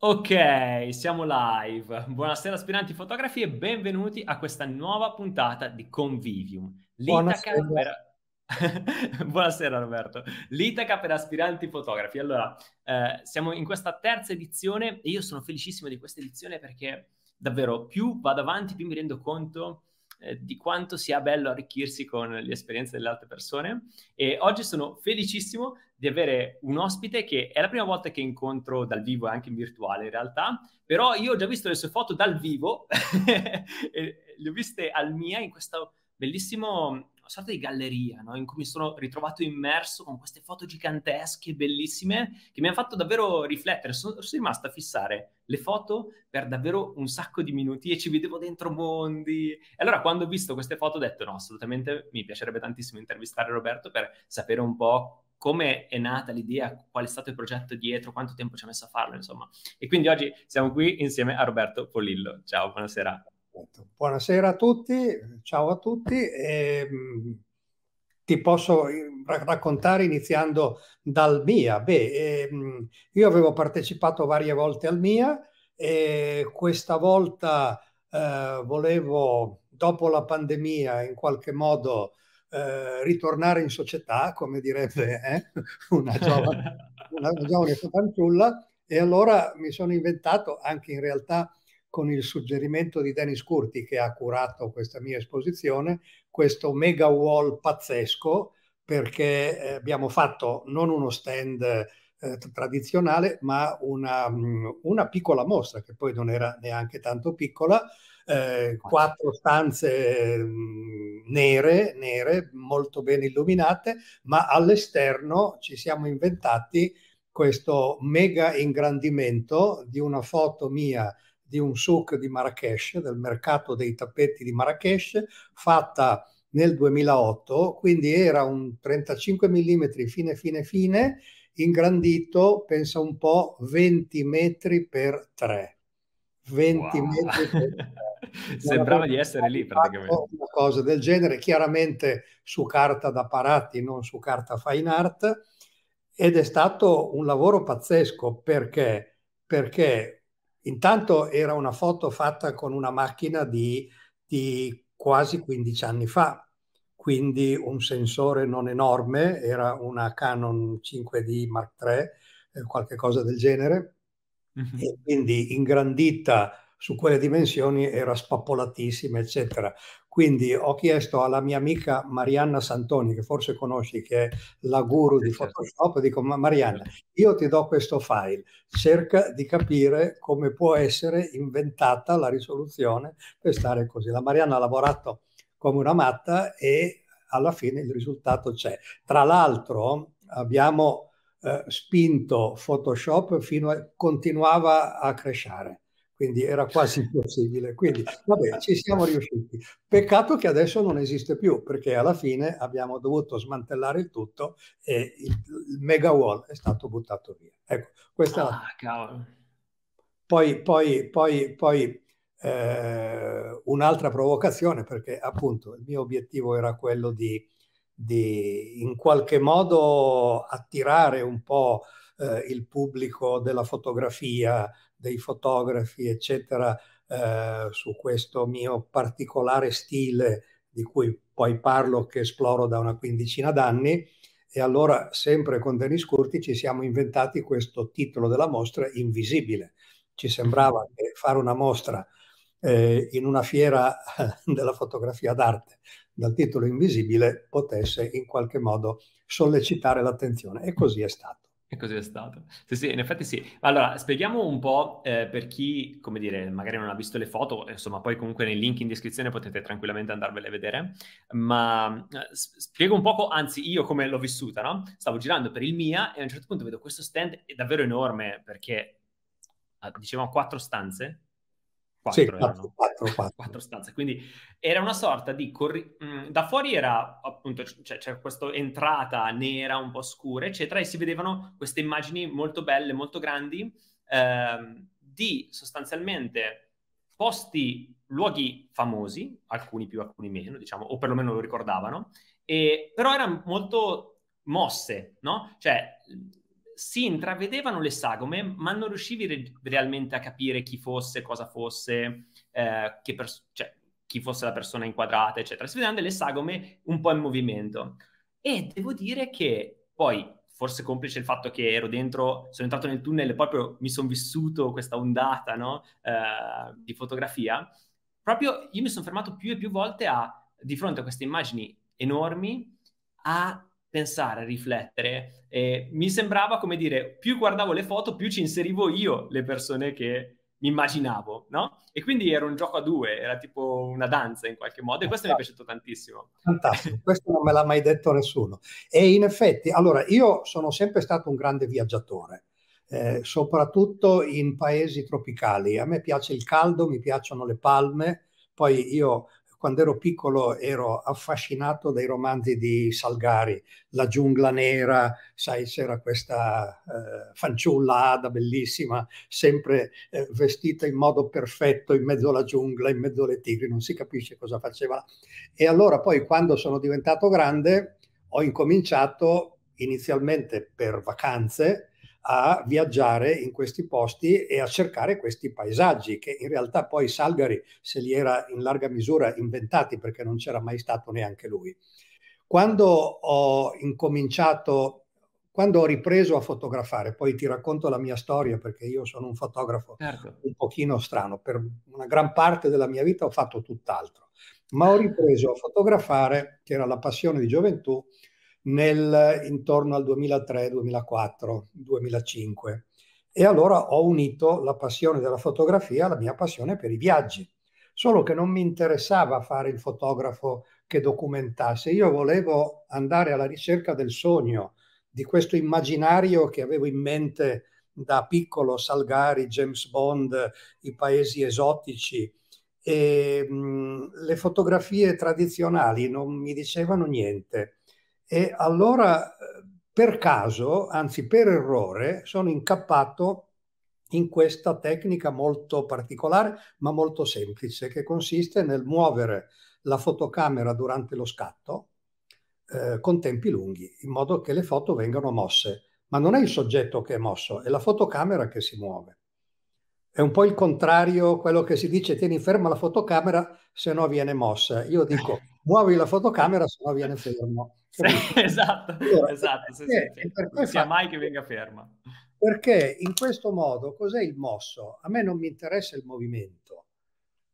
Ok, siamo live. Buonasera aspiranti fotografi e benvenuti a questa nuova puntata di Convivium. L'Itaca per... Buonasera Roberto. L'Itaca per aspiranti fotografi. Allora, siamo in questa terza edizione e io sono felicissimo di questa edizione perché davvero più vado avanti, più mi rendo conto di quanto sia bello arricchirsi con le esperienze delle altre persone. E oggi sono felicissimo di avere un ospite che è la prima volta che incontro dal vivo e anche in virtuale in realtà, però io ho già visto le sue foto dal vivo le ho viste al MIA in questa bellissima sorta di galleria, no? In cui mi sono ritrovato immerso con queste foto gigantesche bellissime che mi hanno fatto davvero riflettere. Sono rimasto a fissare le foto per davvero un sacco di minuti e ci vedevo dentro mondi. E allora quando ho visto queste foto ho detto no, assolutamente mi piacerebbe tantissimo intervistare Roberto per sapere un po' come è nata l'idea, qual è stato il progetto dietro, quanto tempo ci ha messo a farlo, insomma. E quindi oggi siamo qui insieme a Roberto Polillo. Ciao, buonasera. Buonasera a tutti, ciao a tutti. Ti posso raccontare iniziando dal MIA. Io avevo partecipato varie volte al MIA e questa volta volevo, dopo la pandemia, in qualche modo ritornare in società, come direbbe una giovane fanciulla, e allora mi sono inventato, anche in realtà con il suggerimento di Denis Curti, che ha curato questa mia esposizione, questo mega wall pazzesco, perché abbiamo fatto non uno stand tradizionale, ma una piccola mostra, che poi non era neanche tanto piccola, 4 stanze nere, molto ben illuminate, ma all'esterno ci siamo inventati questo mega ingrandimento di una foto mia di un souk di Marrakech, del mercato dei tappeti di Marrakech, fatta nel 2008, quindi era un 35 mm fine, ingrandito, pensa un po', 20 metri per 3. 20 wow. metri per 3. Sembrava di essere lì praticamente. Una cosa del genere, chiaramente su carta da parati, non su carta fine art, ed è stato un lavoro pazzesco perché intanto era una foto fatta con una macchina di quasi 15 anni fa, quindi un sensore non enorme, era una Canon 5D Mark III, qualche cosa del genere, e quindi ingrandita su quelle dimensioni era spappolatissima, eccetera. Quindi ho chiesto alla mia amica Marianna Santoni, che forse conosci, che è la guru di Photoshop, dico: ma Marianna, io ti do questo file, cerca di capire come può essere inventata la risoluzione per stare così. La Marianna ha lavorato come una matta e alla fine il risultato c'è. Tra l'altro abbiamo spinto Photoshop fino a... continuava a crescere. Quindi era quasi impossibile, quindi vabbè, ci siamo riusciti. Peccato che adesso non esiste più, perché alla fine abbiamo dovuto smantellare il tutto e il mega wall è stato buttato via. Ecco, questa cavolo. Poi un'altra provocazione, perché appunto il mio obiettivo era quello di in qualche modo attirare un po' il pubblico della fotografia, dei fotografi, eccetera, su questo mio particolare stile di cui poi parlo, che esploro da una quindicina d'anni. E allora, sempre con Denis Curti, ci siamo inventati questo titolo della mostra, Invisibile. Ci sembrava che fare una mostra in una fiera della fotografia d'arte dal titolo Invisibile potesse in qualche modo sollecitare l'attenzione, e così è stato. E così è stato. Sì, in effetti sì. Allora, spieghiamo un po' per chi, come dire, magari non ha visto le foto, insomma, poi comunque nei link in descrizione potete tranquillamente andarvele a vedere, ma spiego un poco, anzi io come l'ho vissuta, no? Stavo girando per il MIA e a un certo punto vedo questo stand, è davvero enorme perché, dicevamo, 4 stanze? 4 sì, erano. 4 stanze, quindi era una sorta di da fuori era appunto, c'era questa entrata nera un po' scura eccetera, e si vedevano queste immagini molto belle, molto grandi, di sostanzialmente posti, luoghi famosi, alcuni più alcuni meno, diciamo, o perlomeno lo ricordavano, però erano molto mosse, no? Cioè si intravedevano le sagome, ma non riuscivi realmente a capire chi fosse, cosa fosse, cioè, chi fosse la persona inquadrata, eccetera. Si vedevano delle sagome un po' in movimento. E devo dire che poi, forse complice il fatto che ero dentro, sono entrato nel tunnel e proprio mi sono vissuto questa ondata, no? Di fotografia, proprio io mi sono fermato più e più volte di fronte a queste immagini enormi, a pensare, a riflettere. E mi sembrava, come dire, più guardavo le foto, più ci inserivo io le persone che mi immaginavo, no? E quindi era un gioco a due, era tipo una danza in qualche modo, e questo mi è piaciuto tantissimo. Fantastico, questo non me l'ha mai detto nessuno. E in effetti, allora, io sono sempre stato un grande viaggiatore, soprattutto in paesi tropicali. A me piace il caldo, mi piacciono le palme, poi io... Quando ero piccolo ero affascinato dai romanzi di Salgari, La giungla nera, sai, c'era questa fanciulla Ada bellissima, sempre vestita in modo perfetto, in mezzo alla giungla, in mezzo alle tigri, non si capisce cosa faceva. E allora poi quando sono diventato grande ho incominciato inizialmente per vacanze a viaggiare in questi posti e a cercare questi paesaggi che in realtà poi Salgari se li era in larga misura inventati, perché non c'era mai stato neanche lui. Quando ho incominciato, quando ho ripreso a fotografare, poi ti racconto la mia storia perché io sono un fotografo un pochino strano, per una gran parte della mia vita ho fatto tutt'altro, ma ho ripreso a fotografare, che era la passione di gioventù, intorno al 2003, 2004, 2005. E allora ho unito la passione della fotografia alla mia passione per i viaggi. Solo che non mi interessava fare il fotografo che documentasse. Io volevo andare alla ricerca del sogno, di questo immaginario che avevo in mente da piccolo, Salgari, James Bond, i paesi esotici. E, le fotografie tradizionali non mi dicevano niente. E allora per caso, anzi per errore, sono incappato in questa tecnica molto particolare ma molto semplice, che consiste nel muovere la fotocamera durante lo scatto con tempi lunghi, in modo che le foto vengano mosse. Ma non è il soggetto che è mosso, è la fotocamera che si muove. È un po' il contrario, quello che si dice: tieni ferma la fotocamera, se no viene mossa. Io dico muovi la fotocamera, se no viene fermo. Sì, esatto, allora, esatto, non sia mai che venga ferma. Perché in questo modo cos'è il mosso? A me non mi interessa il movimento.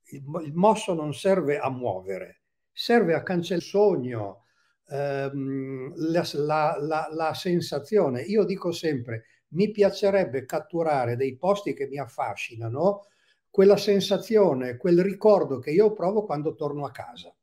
Il mosso non serve a muovere, serve a cancellare il sogno, la sensazione. Io dico sempre, mi piacerebbe catturare dei posti che mi affascinano, quella sensazione, quel ricordo che io provo quando torno a casa.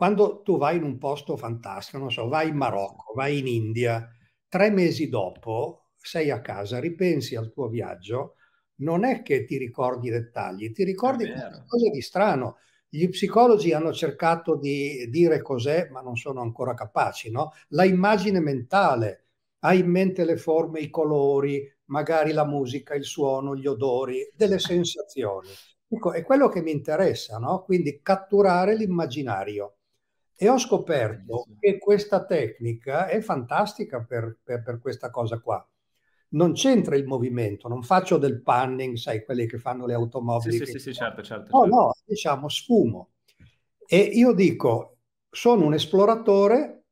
Quando tu vai in un posto fantastico, non so, vai in Marocco, vai in India, 3 mesi dopo sei a casa, ripensi al tuo viaggio, non è che ti ricordi i dettagli, ti ricordi qualcosa di strano. Gli psicologi hanno cercato di dire cos'è, ma non sono ancora capaci, no? La immagine mentale, hai in mente le forme, i colori, magari la musica, il suono, gli odori, delle sensazioni. Ecco, è quello che mi interessa, no? Quindi catturare l'immaginario. E ho scoperto che questa tecnica è fantastica per questa cosa qua. Non c'entra il movimento, non faccio del panning, sai, quelli che fanno le automobili. Sì, sì, sì, certo, certo. No, no, diciamo sfumo. E io dico, sono un esploratore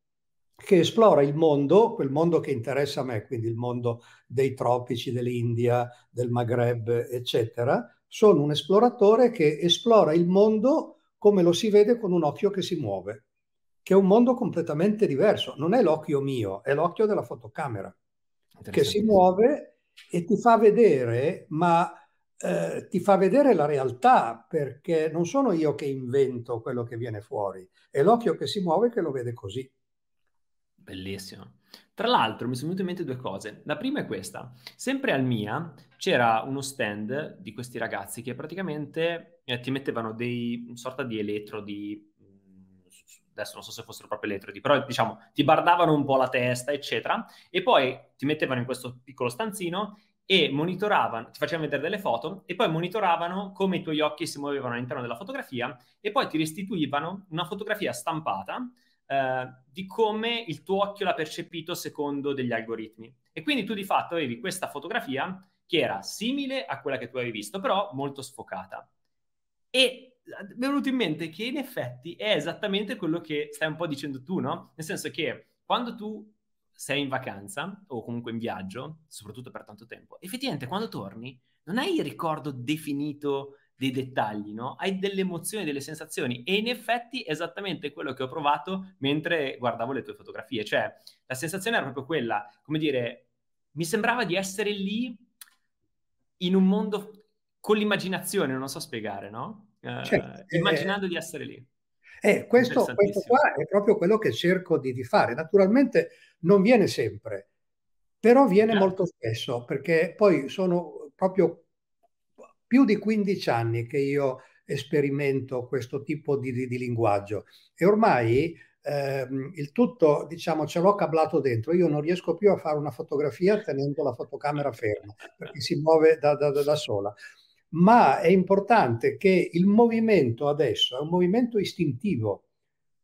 che esplora il mondo, quel mondo che interessa a me, quindi il mondo dei tropici, dell'India, del Maghreb, eccetera. Sono un esploratore che esplora il mondo come lo si vede con un occhio che si muove, che è un mondo completamente diverso. Non è l'occhio mio, è l'occhio della fotocamera che si muove e ti fa vedere, ma ti fa vedere la realtà, perché non sono io che invento quello che viene fuori, è l'occhio che si muove che lo vede così. Bellissimo. Tra l'altro mi sono venute in mente due cose. La prima è questa. Sempre al MIA c'era uno stand di questi ragazzi che praticamente ti mettevano una sorta di elettrodi, adesso non so se fossero proprio elettrodi, però diciamo ti bardavano un po' la testa, eccetera, e poi ti mettevano in questo piccolo stanzino e monitoravano, ti facevano vedere delle foto e poi monitoravano come i tuoi occhi si muovevano all'interno della fotografia e poi ti restituivano una fotografia stampata di come il tuo occhio l'ha percepito secondo degli algoritmi. E quindi tu di fatto avevi questa fotografia che era simile a quella che tu avevi visto, però molto sfocata. E mi è venuto in mente che in effetti è esattamente quello che stai un po' dicendo tu, no? Nel senso che quando tu sei in vacanza o comunque in viaggio, soprattutto per tanto tempo, effettivamente quando torni non hai il ricordo definito dei dettagli, no? Hai delle emozioni, delle sensazioni, e in effetti è esattamente quello che ho provato mentre guardavo le tue fotografie. Cioè la sensazione era proprio quella, come dire, mi sembrava di essere lì in un mondo con l'immaginazione, non so spiegare, no? Cioè, immaginando di essere lì. Questo qua è proprio quello che cerco di fare. Naturalmente non viene sempre, però viene molto spesso, perché poi sono proprio più di 15 anni che io sperimento questo tipo di linguaggio, e ormai il tutto, diciamo, ce l'ho cablato dentro. Io non riesco più a fare una fotografia tenendo la fotocamera ferma, perché si muove da sola. Ma è importante che il movimento adesso è un movimento istintivo.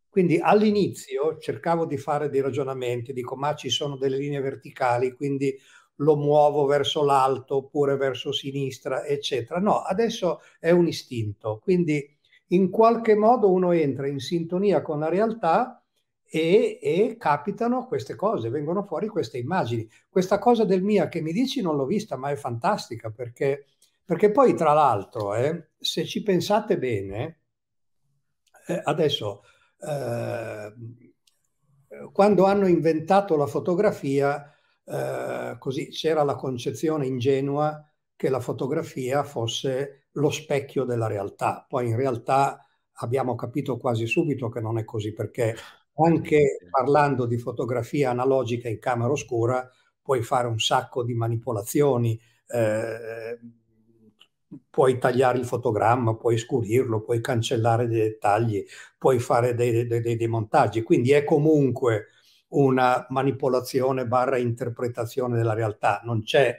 Quindi all'inizio cercavo di fare dei ragionamenti, dico ma ci sono delle linee verticali, quindi lo muovo verso l'alto oppure verso sinistra, eccetera. No, adesso è un istinto, quindi in qualche modo uno entra in sintonia con la realtà e capitano queste cose, vengono fuori queste immagini. Questa cosa del MIA che mi dici non l'ho vista, ma è fantastica, perché poi tra l'altro, se ci pensate bene, adesso quando hanno inventato la fotografia, così c'era la concezione ingenua che la fotografia fosse lo specchio della realtà. Poi in realtà abbiamo capito quasi subito che non è così, perché anche parlando di fotografia analogica in camera oscura puoi fare un sacco di manipolazioni, puoi tagliare il fotogramma, puoi scurirlo, puoi cancellare dei dettagli, puoi fare dei montaggi, quindi è comunque una manipolazione / interpretazione della realtà. Non c'è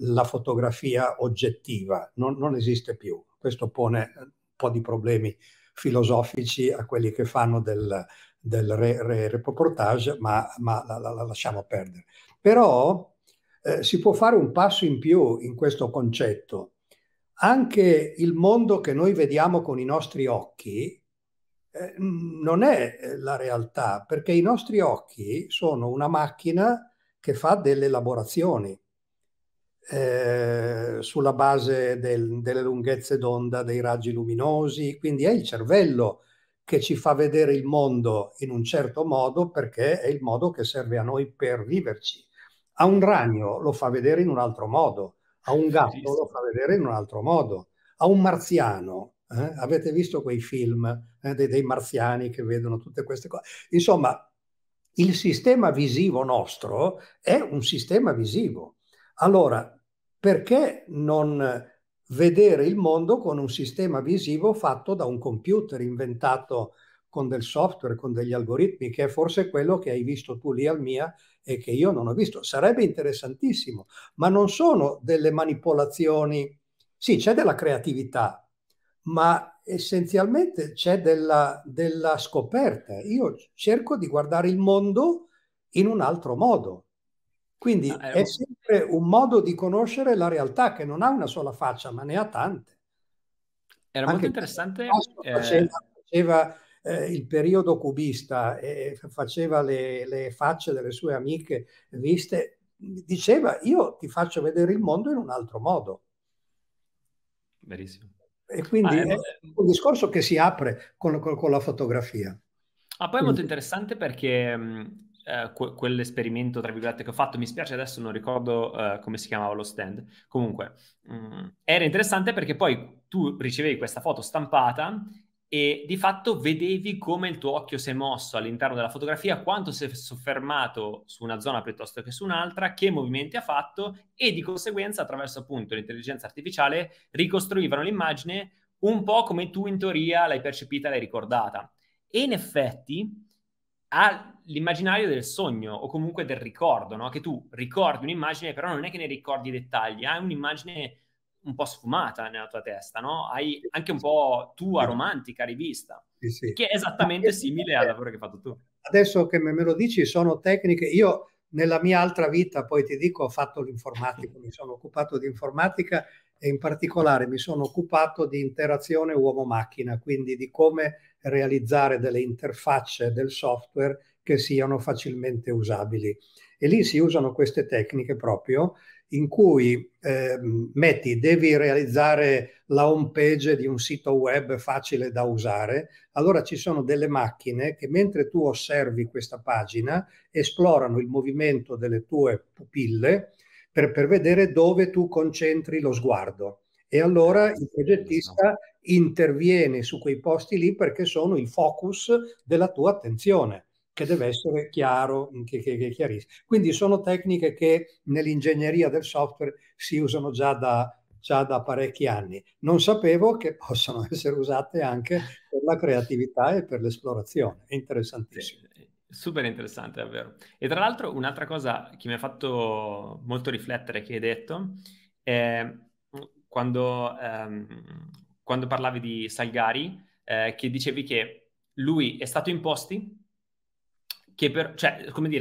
la fotografia oggettiva, non esiste più. Questo pone un po' di problemi filosofici a quelli che fanno del reportage, ma la lasciamo perdere. Però si può fare un passo in più in questo concetto. Anche il mondo che noi vediamo con i nostri occhi non è la realtà, perché i nostri occhi sono una macchina che fa delle elaborazioni sulla base delle lunghezze d'onda, dei raggi luminosi. Quindi è il cervello che ci fa vedere il mondo in un certo modo, perché è il modo che serve a noi per viverci. A un ragno lo fa vedere in un altro modo, a un gatto lo fa vedere in un altro modo, a un marziano. Avete visto quei film dei marziani che vedono tutte queste cose? Insomma, il sistema visivo nostro è un sistema visivo. Allora, perché non vedere il mondo con un sistema visivo fatto da un computer, inventato con del software, con degli algoritmi, che è forse quello che hai visto tu lì al MIA e che io non ho visto? Sarebbe interessantissimo, ma non sono delle manipolazioni. Sì, c'è della creatività, ma essenzialmente c'è della scoperta. Io cerco di guardare il mondo in un altro modo. Quindi è sempre un modo di conoscere la realtà che non ha una sola faccia, ma ne ha tante. Era molto interessante. Faceva il periodo cubista, faceva le facce delle sue amiche viste, diceva io ti faccio vedere il mondo in un altro modo. Verissimo. E quindi è un discorso che si apre con la fotografia. Poi è molto interessante perché quell'esperimento, tra virgolette, che ho fatto, mi spiace adesso non ricordo come si chiamava lo stand, comunque era interessante perché poi tu ricevevi questa foto stampata e di fatto vedevi come il tuo occhio si è mosso all'interno della fotografia, quanto si è soffermato su una zona piuttosto che su un'altra, che movimenti ha fatto, e di conseguenza attraverso appunto l'intelligenza artificiale ricostruivano l'immagine un po' come tu in teoria l'hai percepita, l'hai ricordata. E in effetti ha l'immaginario del sogno o comunque del ricordo, no? Che tu ricordi un'immagine, però non è che ne ricordi i dettagli, hai un'immagine un po' sfumata nella tua testa, no? Hai anche un po' tua romantica rivista, che è esattamente simile al lavoro che hai fatto tu. Adesso che me lo dici, sono tecniche. Io Nella mia altra vita, poi ti dico, ho fatto l'informatico, mi sono occupato di informatica e in particolare mi sono occupato di interazione uomo-macchina, quindi di come realizzare delle interfacce del software che siano facilmente usabili. E lì si usano queste tecniche proprio in cui devi realizzare la home page di un sito web facile da usare, allora ci sono delle macchine che mentre tu osservi questa pagina esplorano il movimento delle tue pupille per vedere dove tu concentri lo sguardo. E allora il progettista interviene su quei posti lì perché sono il focus della tua attenzione, che deve essere chiaro, che chiarissimo. Quindi sono tecniche che nell'ingegneria del software si usano già da parecchi anni. Non sapevo che possano essere usate anche per la creatività e per l'esplorazione. È interessantissimo. Sì, super interessante, davvero. E tra l'altro un'altra cosa che mi ha fatto molto riflettere che hai detto è quando parlavi di Salgari, che dicevi che lui è stato in posti che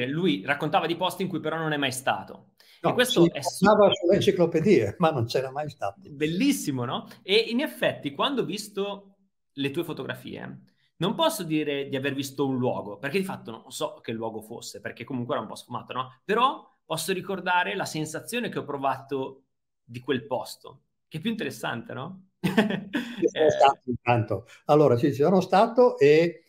lui raccontava di posti in cui però non è mai stato. No, e questo è sulle enciclopedie, ma non c'era mai stato. Bellissimo, no? E in effetti, quando ho visto le tue fotografie, non posso dire di aver visto un luogo, perché di fatto non so che luogo fosse, perché comunque era un po' sfumato, no? Però posso ricordare la sensazione che ho provato di quel posto, che è più interessante, no? Ci sono stato intanto. Allora, ci sono stato e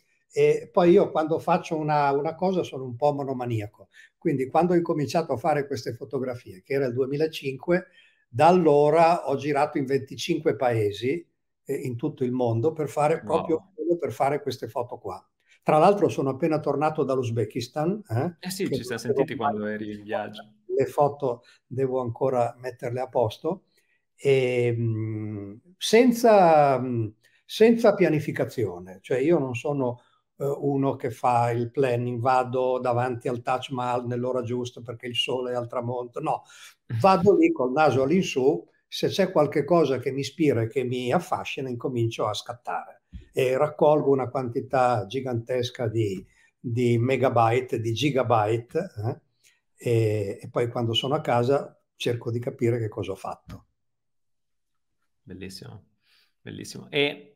poi io quando faccio una cosa sono un po' monomaniaco, quindi quando ho incominciato a fare queste fotografie, che era il 2005, da allora ho girato in 25 paesi in tutto il mondo per fare proprio per fare queste foto qua. Tra l'altro sono appena tornato dall'Uzbekistan. Sì, ci siamo sentiti quando eri in viaggio. Le foto devo ancora metterle a posto, e senza pianificazione, cioè io non sono uno che fa il planning, vado davanti al Taj Mahal nell'ora giusta perché il sole è al tramonto, no, vado lì col naso all'insù, se c'è qualche cosa che mi ispira e che mi affascina incomincio a scattare e raccolgo una quantità gigantesca di megabyte, di gigabyte, e poi quando sono a casa cerco di capire che cosa ho fatto. Bellissimo, bellissimo. E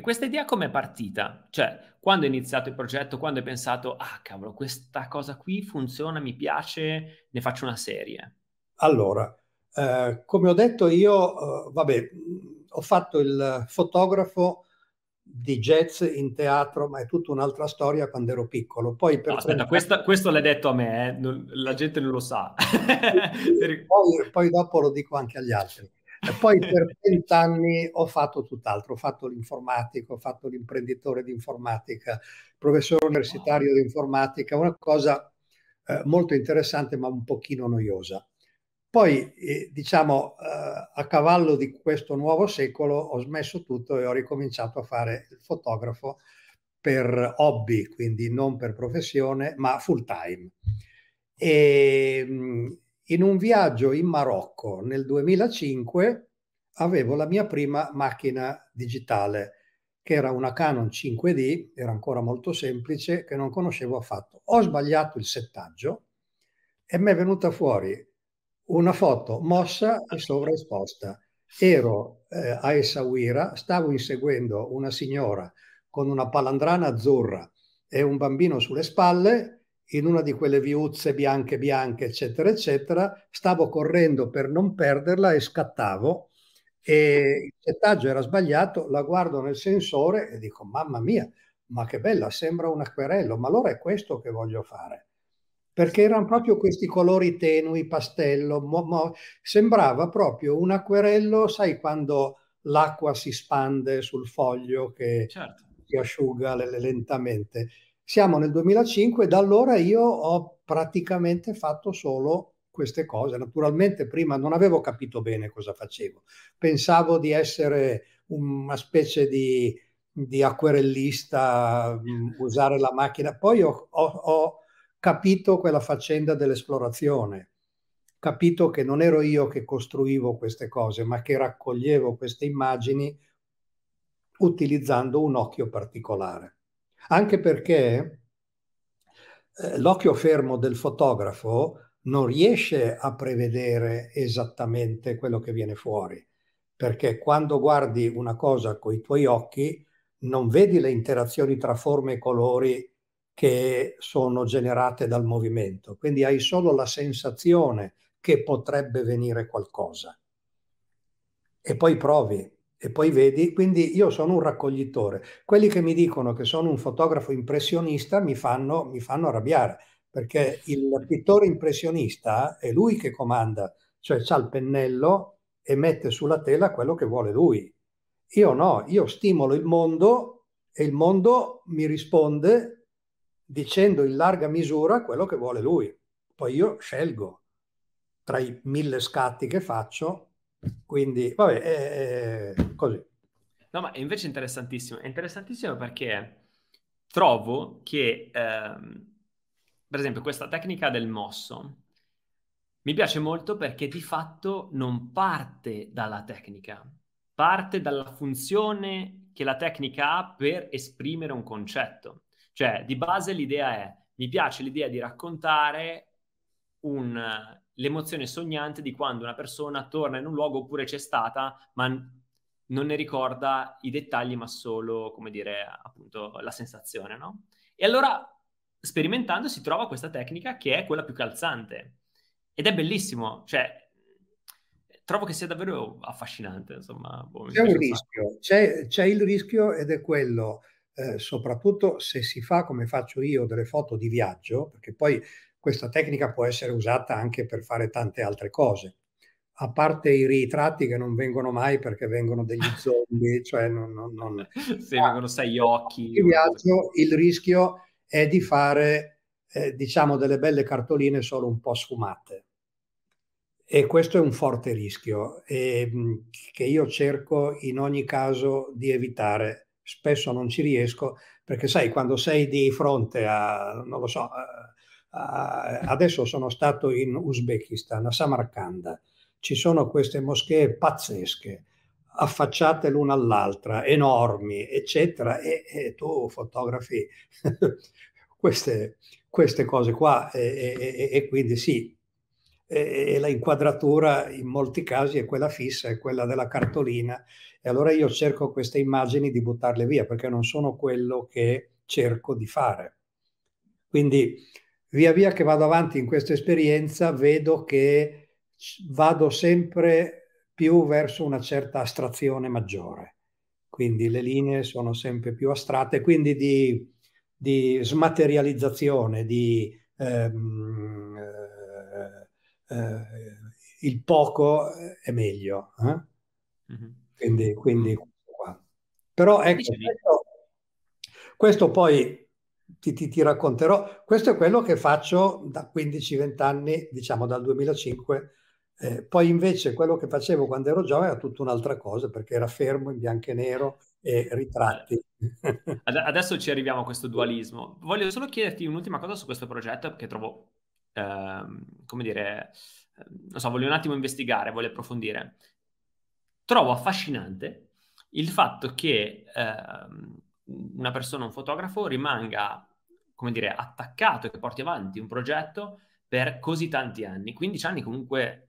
questa idea com'è partita? Cioè, quando hai iniziato il progetto, quando hai pensato, ah cavolo, questa cosa qui funziona, mi piace, ne faccio una serie? Allora, come ho detto io, ho fatto il fotografo di jazz in teatro, ma è tutta un'altra storia quando ero piccolo. Poi per questo l'hai detto a me, la gente non lo sa. poi dopo lo dico anche agli altri. E poi per 20 anni ho fatto tutt'altro, ho fatto l'informatico, ho fatto l'imprenditore di informatica, professore universitario di informatica, una cosa molto interessante ma un pochino noiosa. Poi a cavallo di questo nuovo secolo ho smesso tutto e ho ricominciato a fare il fotografo per hobby, quindi non per professione ma full time. In un viaggio in Marocco nel 2005 avevo la mia prima macchina digitale, che era una Canon 5D, era ancora molto semplice, che non conoscevo affatto. Ho sbagliato il settaggio e mi è venuta fuori una foto mossa e sovraesposta. Ero a Essaouira, stavo inseguendo una signora con una palandrana azzurra e un bambino sulle spalle, in una di quelle viuzze bianche bianche eccetera eccetera, stavo correndo per non perderla e scattavo, e il settaggio era sbagliato, la guardo nel sensore e dico mamma mia, ma che bella, sembra un acquerello, ma allora è questo che voglio fare, perché erano proprio questi colori tenui, pastello, sembrava proprio un acquerello, sai quando l'acqua si spande sul foglio che si asciuga lentamente. Siamo nel 2005 e da allora io ho praticamente fatto solo queste cose. Naturalmente prima non avevo capito bene cosa facevo. Pensavo di essere una specie di acquerellista, usare la macchina. Poi ho capito quella faccenda dell'esplorazione. Capito che non ero io che costruivo queste cose, ma che raccoglievo queste immagini utilizzando un occhio particolare. Anche perché l'occhio fermo del fotografo non riesce a prevedere esattamente quello che viene fuori, perché quando guardi una cosa con i tuoi occhi non vedi le interazioni tra forme e colori che sono generate dal movimento, quindi hai solo la sensazione che potrebbe venire qualcosa e poi provi e poi vedi. Quindi io sono un raccoglitore, quelli che mi dicono che sono un fotografo impressionista mi fanno arrabbiare, perché il pittore impressionista è lui che comanda, cioè c'ha il pennello e mette sulla tela quello che vuole lui. Io no, io stimolo il mondo e il mondo mi risponde dicendo in larga misura quello che vuole lui. Poi io scelgo tra i 1000 scatti che faccio, quindi vabbè, è così. No, ma invece è interessantissimo perché trovo che... per esempio, questa tecnica del mosso mi piace molto perché di fatto non parte dalla tecnica, parte dalla funzione che la tecnica ha per esprimere un concetto. Cioè, di base l'idea è, mi piace l'idea di raccontare l'emozione sognante di quando una persona torna in un luogo oppure c'è stata, ma non ne ricorda i dettagli, ma solo, come dire, appunto, la sensazione, no? E allora... sperimentando si trova questa tecnica che è quella più calzante ed è bellissimo, cioè trovo che sia davvero affascinante, insomma. Boh, c'è un rischio, c'è il rischio ed è quello, soprattutto se si fa come faccio io delle foto di viaggio, perché poi questa tecnica può essere usata anche per fare tante altre cose, a parte i ritratti che non vengono mai perché vengono degli zombie, cioè non... se vengono sei occhi... Il viaggio, il rischio... è di fare, diciamo, delle belle cartoline solo un po' sfumate. E questo è un forte rischio che io cerco in ogni caso di evitare. Spesso non ci riesco, perché sai, quando sei di fronte a, non lo so, adesso sono stato in Uzbekistan, a Samarcanda, ci sono queste moschee pazzesche, affacciate l'una all'altra, enormi, eccetera, e tu fotografi queste cose qua, e quindi sì, e la inquadratura in molti casi è quella fissa, è quella della cartolina, e allora io cerco queste immagini di buttarle via, perché non sono quello che cerco di fare. Quindi via via che vado avanti in questa esperienza vedo che vado sempre... più verso una certa astrazione maggiore, quindi le linee sono sempre più astratte, quindi di smaterializzazione, di il poco è meglio, eh? Mm-hmm. Quindi qua. Però ecco, questo poi ti racconterò, questo è quello che faccio da 15-20 anni, diciamo dal 2005. Poi invece quello che facevo quando ero giovane era tutta un'altra cosa, perché era fermo in bianco e nero e ritratti. Adesso ci arriviamo a questo dualismo. Voglio solo chiederti un'ultima cosa su questo progetto che trovo, come dire, non so, voglio un attimo investigare, voglio approfondire. Trovo affascinante il fatto che una persona, un fotografo, rimanga, come dire, attaccato e che porti avanti un progetto per così tanti anni. 15 anni comunque...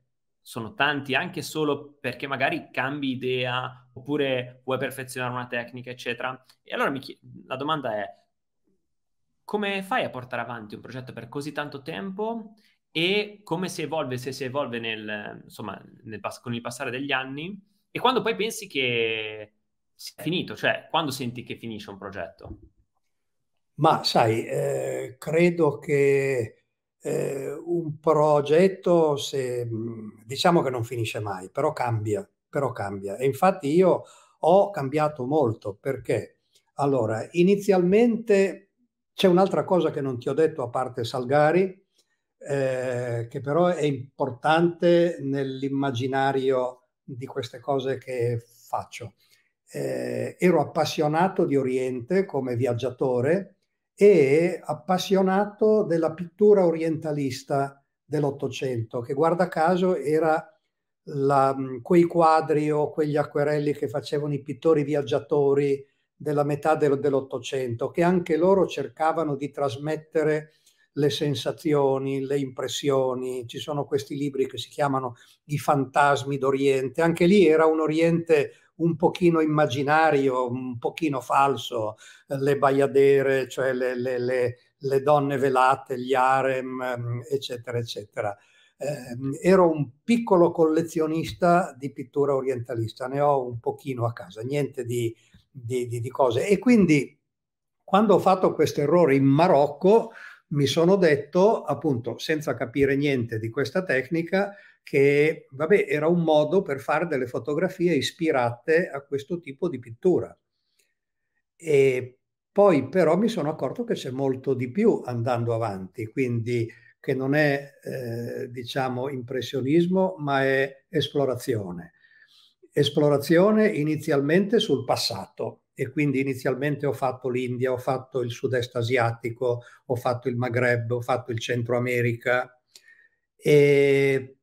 sono tanti, anche solo perché magari cambi idea oppure vuoi perfezionare una tecnica, eccetera. E allora la domanda è: come fai a portare avanti un progetto per così tanto tempo e come si evolve, se si evolve con il passare degli anni, e quando poi pensi che sia finito, cioè quando senti che finisce un progetto? Ma sai, credo che un progetto, se diciamo che non finisce mai, però cambia, e infatti io ho cambiato molto, perché allora inizialmente c'è un'altra cosa che non ti ho detto a parte Salgari, che però è importante nell'immaginario di queste cose che faccio. Ero appassionato di Oriente come viaggiatore e appassionato della pittura orientalista dell'Ottocento, che guarda caso era quei quadri o quegli acquerelli che facevano i pittori viaggiatori della metà dell'Ottocento, che anche loro cercavano di trasmettere le sensazioni, le impressioni. Ci sono questi libri che si chiamano I fantasmi d'Oriente. Anche lì era un Oriente un pochino immaginario, un pochino falso, le baiadere, cioè le donne velate, gli harem, eccetera, eccetera. Ero un piccolo collezionista di pittura orientalista, ne ho un pochino a casa, niente di cose. E quindi quando ho fatto questo errore in Marocco mi sono detto, appunto, senza capire niente di questa tecnica, che vabbè, era un modo per fare delle fotografie ispirate a questo tipo di pittura. E poi però mi sono accorto che c'è molto di più andando avanti, quindi che non è diciamo impressionismo, ma è esplorazione. Esplorazione inizialmente sul passato, e quindi inizialmente ho fatto l'India, ho fatto il sud-est asiatico, ho fatto il Maghreb, ho fatto il Centro America,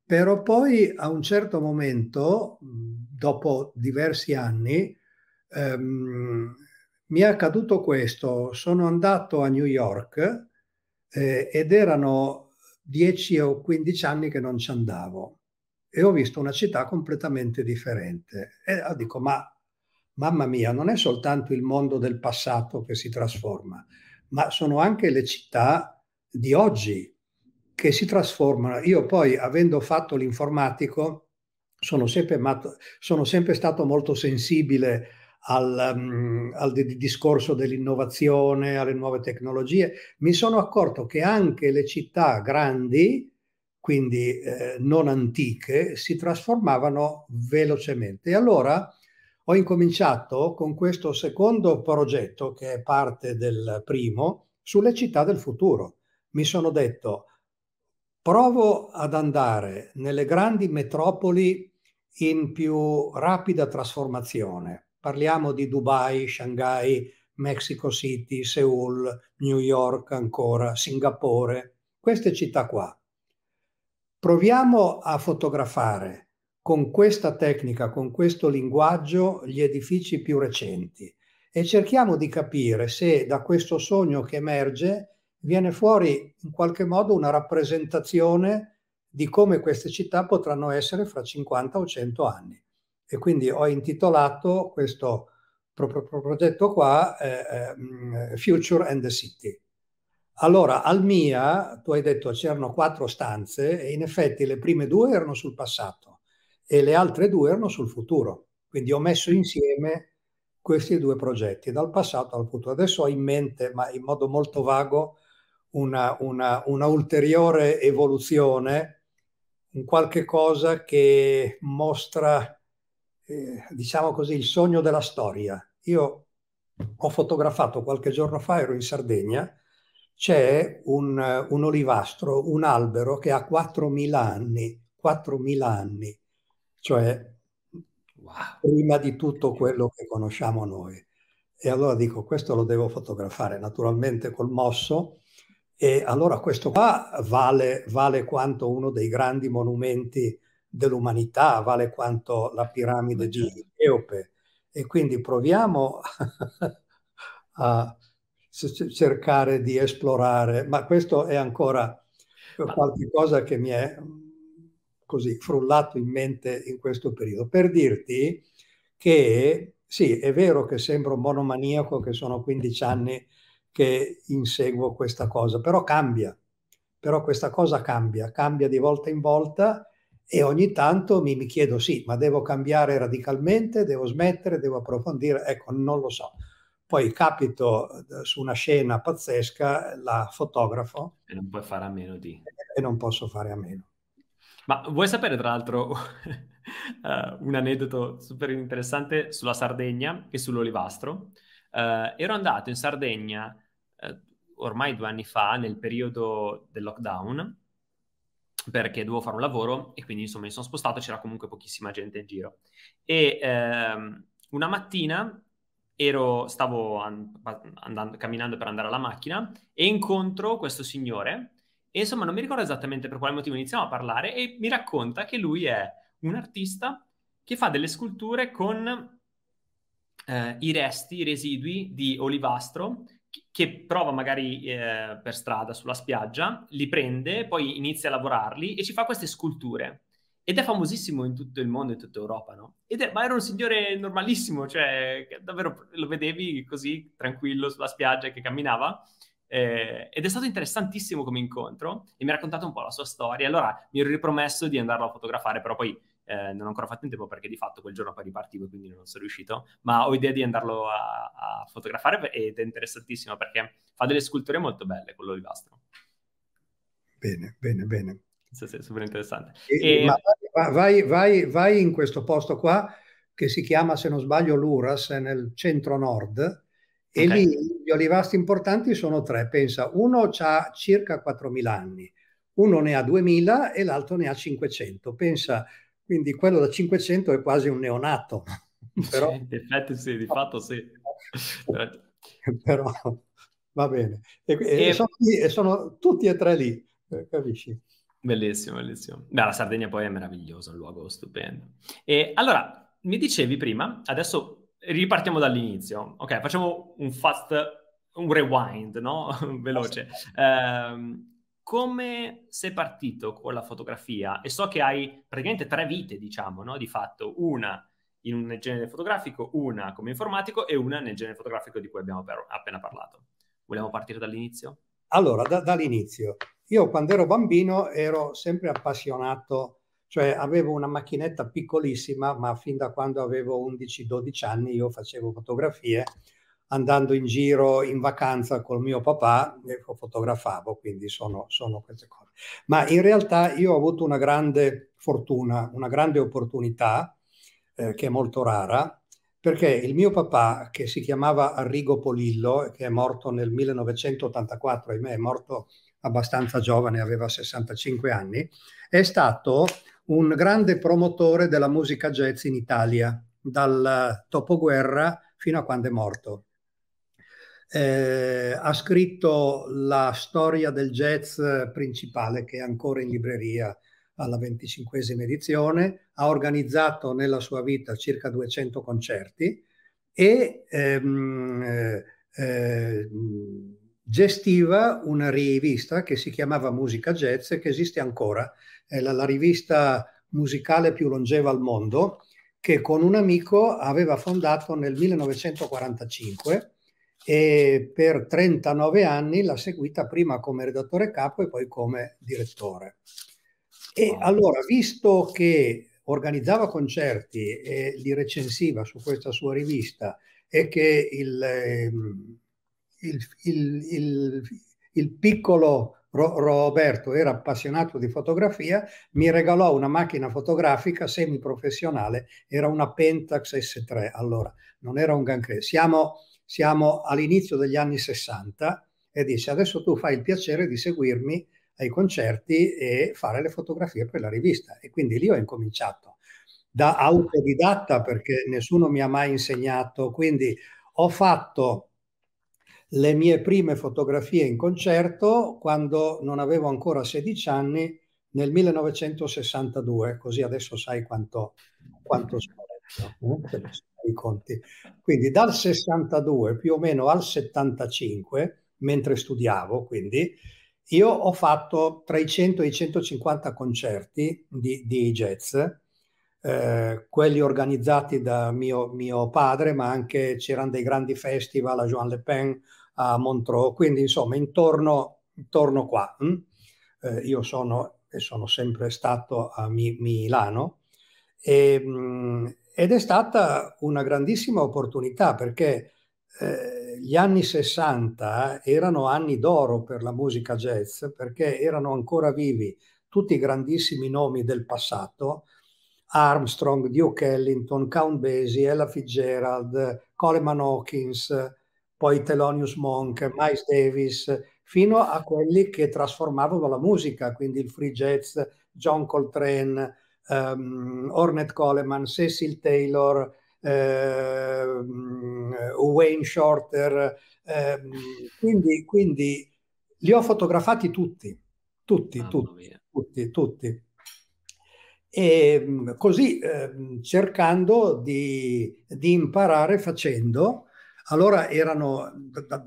però poi a un certo momento, dopo diversi anni, mi è accaduto questo. Sono andato a New York ed erano 10 o 15 anni che non ci andavo, e ho visto una città completamente differente, e dico, ma mamma mia, non è soltanto il mondo del passato che si trasforma, ma sono anche le città di oggi che si trasformano. Io poi, avendo fatto l'informatico, sono sempre stato molto sensibile al discorso dell'innovazione, alle nuove tecnologie. Mi sono accorto che anche le città grandi, quindi non antiche, si trasformavano velocemente. E allora ho incominciato con questo secondo progetto, che è parte del primo, sulle città del futuro. Mi sono detto, provo ad andare nelle grandi metropoli in più rapida trasformazione. Parliamo di Dubai, Shanghai, Mexico City, Seoul, New York ancora, Singapore, queste città qua. Proviamo a fotografare con questa tecnica, con questo linguaggio, gli edifici più recenti, e cerchiamo di capire se da questo sogno che emerge viene fuori in qualche modo una rappresentazione di come queste città potranno essere fra 50 o 100 anni. E quindi ho intitolato questo progetto qua Future and the City. Allora, al MIA, tu hai detto, c'erano 4 stanze, e in effetti le prime 2 erano sul passato e le altre 2 erano sul futuro. Quindi ho messo insieme questi 2 progetti, dal passato al futuro. Adesso ho in mente, ma in modo molto vago, una ulteriore evoluzione, un qualche cosa che mostra, diciamo così, il sogno della storia. Io ho fotografato qualche giorno fa, ero in Sardegna, c'è un olivastro, un albero che ha 4.000 anni, cioè wow, prima di tutto quello che conosciamo noi. E allora dico, questo lo devo fotografare, naturalmente col mosso, e allora questo qua vale quanto uno dei grandi monumenti dell'umanità, vale quanto la piramide di Cheope. E quindi proviamo a cercare di esplorare, ma questo è ancora qualche cosa che mi è così frullato in mente in questo periodo. Per dirti che sì, è vero che sembro monomaniaco, che sono 15 anni che inseguo questa cosa, però questa cosa cambia di volta in volta. E ogni tanto mi chiedo, sì, ma devo cambiare radicalmente, devo smettere, devo approfondire? Ecco, non lo so. Poi capito su una scena pazzesca, la fotografo. E non puoi fare a meno di. E non posso fare a meno. Ma vuoi sapere, tra l'altro, un aneddoto super interessante sulla Sardegna e sull'olivastro? Ero andato in Sardegna ormai 2 anni fa, nel periodo del lockdown, perché dovevo fare un lavoro, e quindi insomma mi sono spostato, c'era comunque pochissima gente in giro. E una mattina stavo camminando per andare alla macchina, e incontro questo signore, e insomma non mi ricordo esattamente per quale motivo iniziamo a parlare, e mi racconta che lui è un artista che fa delle sculture con i residui di olivastro che prova magari per strada, sulla spiaggia, li prende, poi inizia a lavorarli e ci fa queste sculture. Ed è famosissimo in tutto il mondo, in tutta Europa, no? Ma era un signore normalissimo, cioè davvero lo vedevi così tranquillo sulla spiaggia che camminava. Ed è stato interessantissimo come incontro e mi ha raccontato un po' la sua storia. Allora mi ero ripromesso di andarlo a fotografare, però poi non ho ancora fatto in tempo perché di fatto quel giorno poi ripartivo, quindi non sono riuscito, ma ho idea di andarlo a fotografare ed è interessantissimo perché fa delle sculture molto belle quello olivastro. Bene, bene, bene. Sì, sì, super interessante. Ma vai in questo posto qua che si chiama, se non sbaglio, Luras, nel centro nord. E okay. Lì gli olivastri importanti sono tre, pensa, uno ha circa 4.000 anni, uno ne ha 2.000 e l'altro ne ha 500, pensa, quindi quello da 500 è quasi un neonato. Però... sì, in effetti sì, di fatto sì. Però va bene, e sono tutti e tre lì, capisci? Bellissimo, bellissimo. Beh, la Sardegna poi è meravigliosa, un luogo stupendo. E allora, mi dicevi prima, adesso... ripartiamo dall'inizio, ok? Facciamo un rewind, no? Veloce. Come sei partito con la fotografia? E so che hai praticamente tre vite, diciamo, no? Di fatto, una nel genere fotografico, una come informatico e una nel genere fotografico di cui abbiamo appena parlato. Vogliamo partire dall'inizio? Allora, dall'inizio. Io quando ero bambino ero sempre appassionato. Cioè avevo una macchinetta piccolissima, ma fin da quando avevo 11-12 anni io facevo fotografie, andando in giro in vacanza col mio papà e fotografavo, quindi sono queste cose. Ma in realtà io ho avuto una grande fortuna, una grande opportunità, che è molto rara, perché il mio papà, che si chiamava Arrigo Polillo, che è morto nel 1984, ahimè è morto abbastanza giovane, aveva 65 anni, è stato un grande promotore della musica jazz in Italia, dal dopoguerra fino a quando è morto. Ha scritto la storia del jazz principale, che è ancora in libreria alla 25ª edizione, ha organizzato nella sua vita circa 200 concerti e gestiva una rivista che si chiamava Musica Jazz, che esiste ancora, è la rivista musicale più longeva al mondo, che con un amico aveva fondato nel 1945 e per 39 anni l'ha seguita prima come redattore capo e poi come direttore. E allora, visto che organizzava concerti e li recensiva su questa sua rivista e che il piccolo Roberto era appassionato di fotografia, mi regalò una macchina fotografica semiprofessionale, era una Pentax S3, allora non era un granché. Siamo all'inizio degli anni 60 e dice: adesso tu fai il piacere di seguirmi ai concerti e fare le fotografie per la rivista. E quindi lì ho incominciato da autodidatta, perché nessuno mi ha mai insegnato, quindi ho fatto le mie prime fotografie in concerto quando non avevo ancora 16 anni, nel 1962, così adesso sai quanto sono, i conti. Quindi dal 62 più o meno al 75, mentre studiavo, quindi io ho fatto tra i 100 e i 150 concerti di jazz, quelli organizzati da mio padre, ma anche c'erano dei grandi festival a Juan Le Pen, a Montreux, quindi insomma intorno qua. Io sono sempre stato a Milano ed è stata una grandissima opportunità, perché gli anni 60 erano anni d'oro per la musica jazz, perché erano ancora vivi tutti i grandissimi nomi del passato: Armstrong, Duke Ellington, Count Basie, Ella Fitzgerald, Coleman Hawkins, poi Thelonious Monk, Miles Davis, fino a quelli che trasformavano la musica, quindi il free jazz, John Coltrane, Ornette Coleman, Cecil Taylor, Wayne Shorter, quindi li ho fotografati tutti. E così cercando di imparare facendo, Allora erano,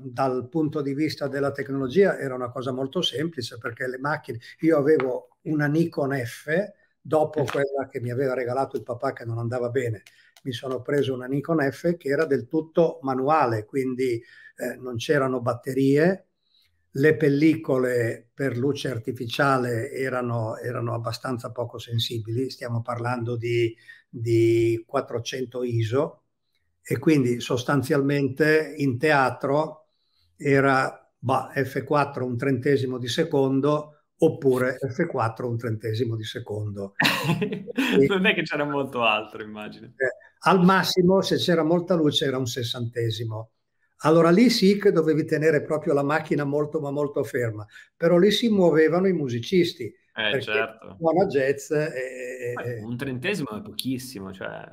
dal punto di vista della tecnologia, era una cosa molto semplice, perché le macchine, io avevo una Nikon F, dopo quella che mi aveva regalato il papà che non andava bene, mi sono preso una Nikon F che era del tutto manuale, quindi non c'erano batterie, le pellicole per luce artificiale erano abbastanza poco sensibili, stiamo parlando di 400 ISO, e quindi sostanzialmente in teatro era F4 un trentesimo di secondo, oppure F4 un trentesimo di secondo. Non è che c'era molto altro, immagino. Al massimo, se c'era molta luce, era un sessantesimo. Allora lì sì che dovevi tenere proprio la macchina molto ma molto ferma, però lì si muovevano i musicisti. Certo. Buona jazz. Un trentesimo è pochissimo, cioè...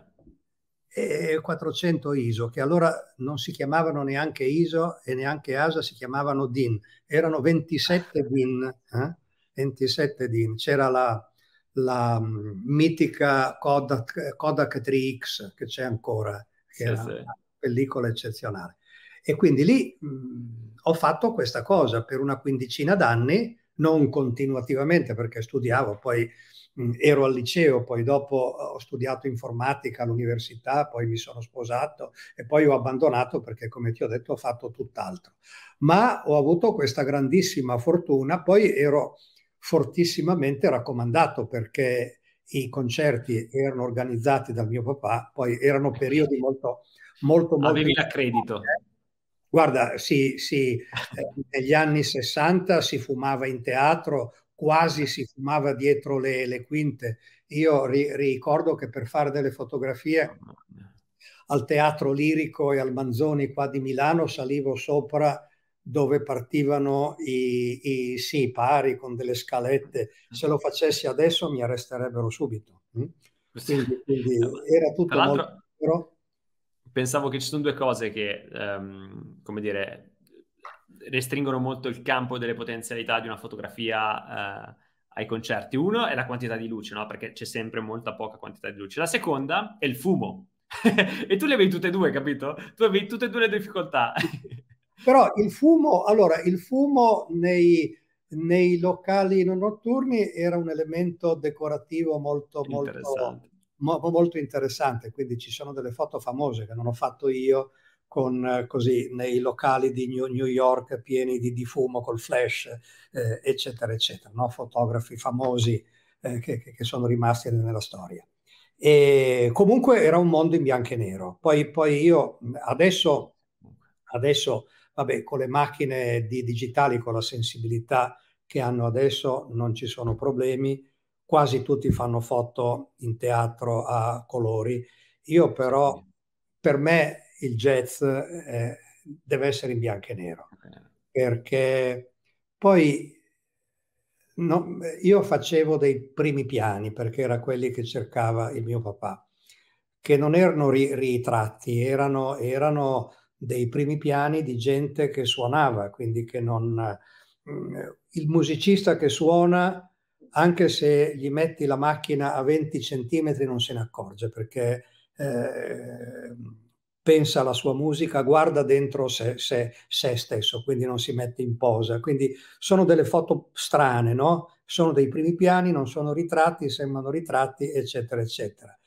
E 400 ISO, che allora non si chiamavano neanche ISO e neanche ASA, si chiamavano DIN. Erano 27 DIN. 27 DIN, c'era la mitica Kodak 3X che c'è ancora, che era una pellicola eccezionale. E quindi lì ho fatto questa cosa per una quindicina d'anni, non continuativamente perché studiavo, poi ero al liceo, poi dopo ho studiato informatica all'università, poi mi sono sposato e poi ho abbandonato perché, come ti ho detto, ho fatto tutt'altro. Ma ho avuto questa grandissima fortuna, poi ero fortissimamente raccomandato perché i concerti erano organizzati dal mio papà, poi erano periodi molto molto. Avevi l'accredito. Guarda, sì, negli anni 60 si fumava in teatro, quasi si fumava dietro le quinte. Io ricordo che per fare delle fotografie al Teatro Lirico e al Manzoni qua di Milano salivo sopra dove partivano i sipari con delle scalette. Se lo facessi adesso mi arresterebbero subito. Quindi era tutto molto vero. Pensavo che ci sono due cose che, come dire, restringono molto il campo delle potenzialità di una fotografia ai concerti. Uno è la quantità di luce, no? Perché c'è sempre molta poca quantità di luce. La seconda è il fumo. E tu le avevi tutte e due, capito? Tu avevi tutte e due le difficoltà. Però il fumo, allora, il fumo nei locali notturni era un elemento decorativo molto, molto interessante. Quindi ci sono delle foto famose che non ho fatto io, con così nei locali di New York pieni di fumo col flash, eccetera, eccetera, no? Fotografi famosi che sono rimasti nella storia. E comunque era un mondo in bianco e nero. Poi io adesso, vabbè, con le macchine digitali, con la sensibilità che hanno adesso, non ci sono problemi, quasi tutti fanno foto in teatro a colori. Io però, per me, il jazz deve essere in bianco e nero, perché poi no, io facevo dei primi piani, perché era quelli che cercava il mio papà, che non erano ritratti, erano dei primi piani di gente che suonava, quindi che non... Il musicista che suona, anche se gli metti la macchina a 20 centimetri, non se ne accorge, perché... pensa alla sua musica, guarda dentro se stesso, quindi non si mette in posa. Quindi sono delle foto strane, no? Sono dei primi piani, non sono ritratti, sembrano ritratti, eccetera, eccetera.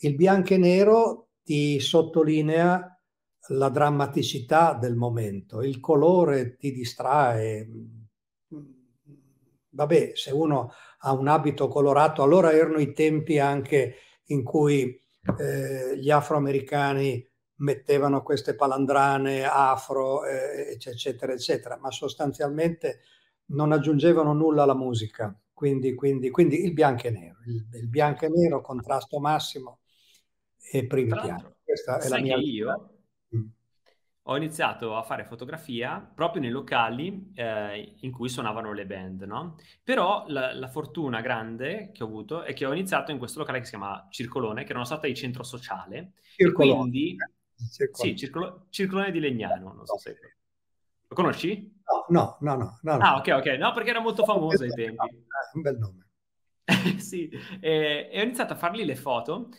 Il bianco e nero ti sottolinea la drammaticità del momento, il colore ti distrae. Vabbè, se uno ha un abito colorato, allora erano i tempi anche in cui gli afroamericani mettevano queste palandrane afro, eccetera, eccetera, ma sostanzialmente non aggiungevano nulla alla musica, quindi il bianco e nero, il bianco e nero, contrasto massimo e primi piani. Questa è la mia vita. Io ho iniziato a fare fotografia proprio nei locali in cui suonavano le band, no? Però la fortuna grande che ho avuto è che ho iniziato in questo locale che si chiama Circolone, che era una sorta di centro sociale, Circolone. E quindi... Sì, Circolone di Legnano, non so se lo conosci? No. Ah, ok, no, perché era molto famoso ai tempi. Un bel nome. Sì, e ho iniziato a fargli le foto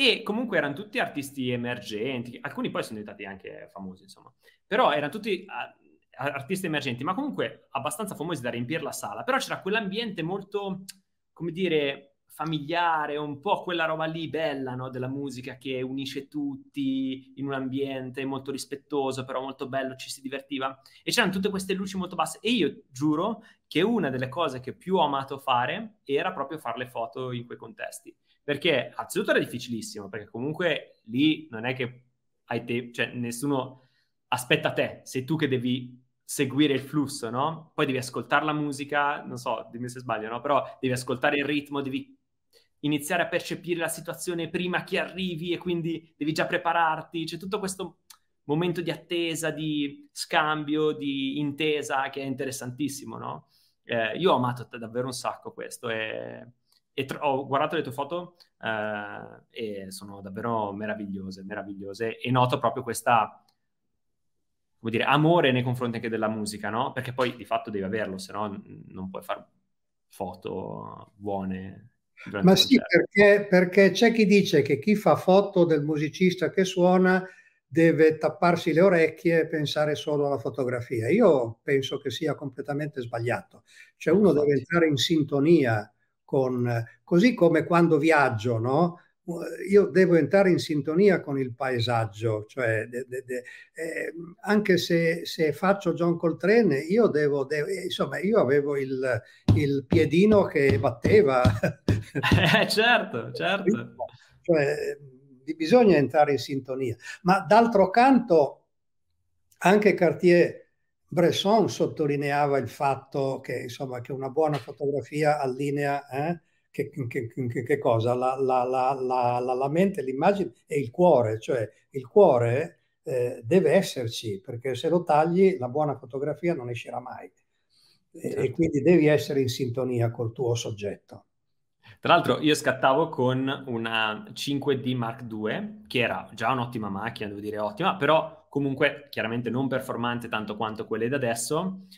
E comunque erano tutti artisti emergenti, alcuni poi sono diventati anche famosi, insomma. Però erano tutti artisti emergenti, ma comunque abbastanza famosi da riempire la sala. Però c'era quell'ambiente molto, come dire, familiare, un po' quella roba lì bella, no? Della musica che unisce tutti in un ambiente molto rispettoso, però molto bello, ci si divertiva. E c'erano tutte queste luci molto basse. E io giuro che una delle cose che più ho amato fare era proprio fare le foto in quei contesti. Perché anzitutto era difficilissimo, perché comunque lì non è che hai te, cioè nessuno aspetta te, sei tu che devi seguire il flusso, no? Poi devi ascoltare la musica, non so, dimmi se sbaglio, no? Però devi ascoltare il ritmo, devi iniziare a percepire la situazione prima che arrivi e quindi devi già prepararti. C'è tutto questo momento di attesa, di scambio, di intesa che è interessantissimo, no? Io ho amato davvero un sacco questo e... ho guardato le tue foto e sono davvero meravigliose, meravigliose, e noto proprio questa, come dire, amore nei confronti anche della musica, no? Perché poi di fatto devi averlo, se no non puoi fare foto buone. Ma sì, perché c'è chi dice che chi fa foto del musicista che suona deve tapparsi le orecchie e pensare solo alla fotografia. Io penso che sia completamente sbagliato. Cioè uno deve entrare in sintonia con, così come quando viaggio, no? Io devo entrare in sintonia con il paesaggio, cioè anche se faccio John Coltrane, io insomma, io avevo il piedino che batteva. Certo, certo. Cioè, bisogna entrare in sintonia. Ma d'altro canto, anche Cartier-Bresson sottolineava il fatto che, insomma, che una buona fotografia allinea che cosa? La mente, l'immagine e il cuore, cioè il cuore deve esserci, perché se lo tagli la buona fotografia non escerà mai. Certo. E quindi devi essere in sintonia col tuo soggetto. Tra l'altro io scattavo con una 5D Mark II, che era già un'ottima macchina, devo dire ottima, però comunque chiaramente non performante tanto quanto quelle da adesso,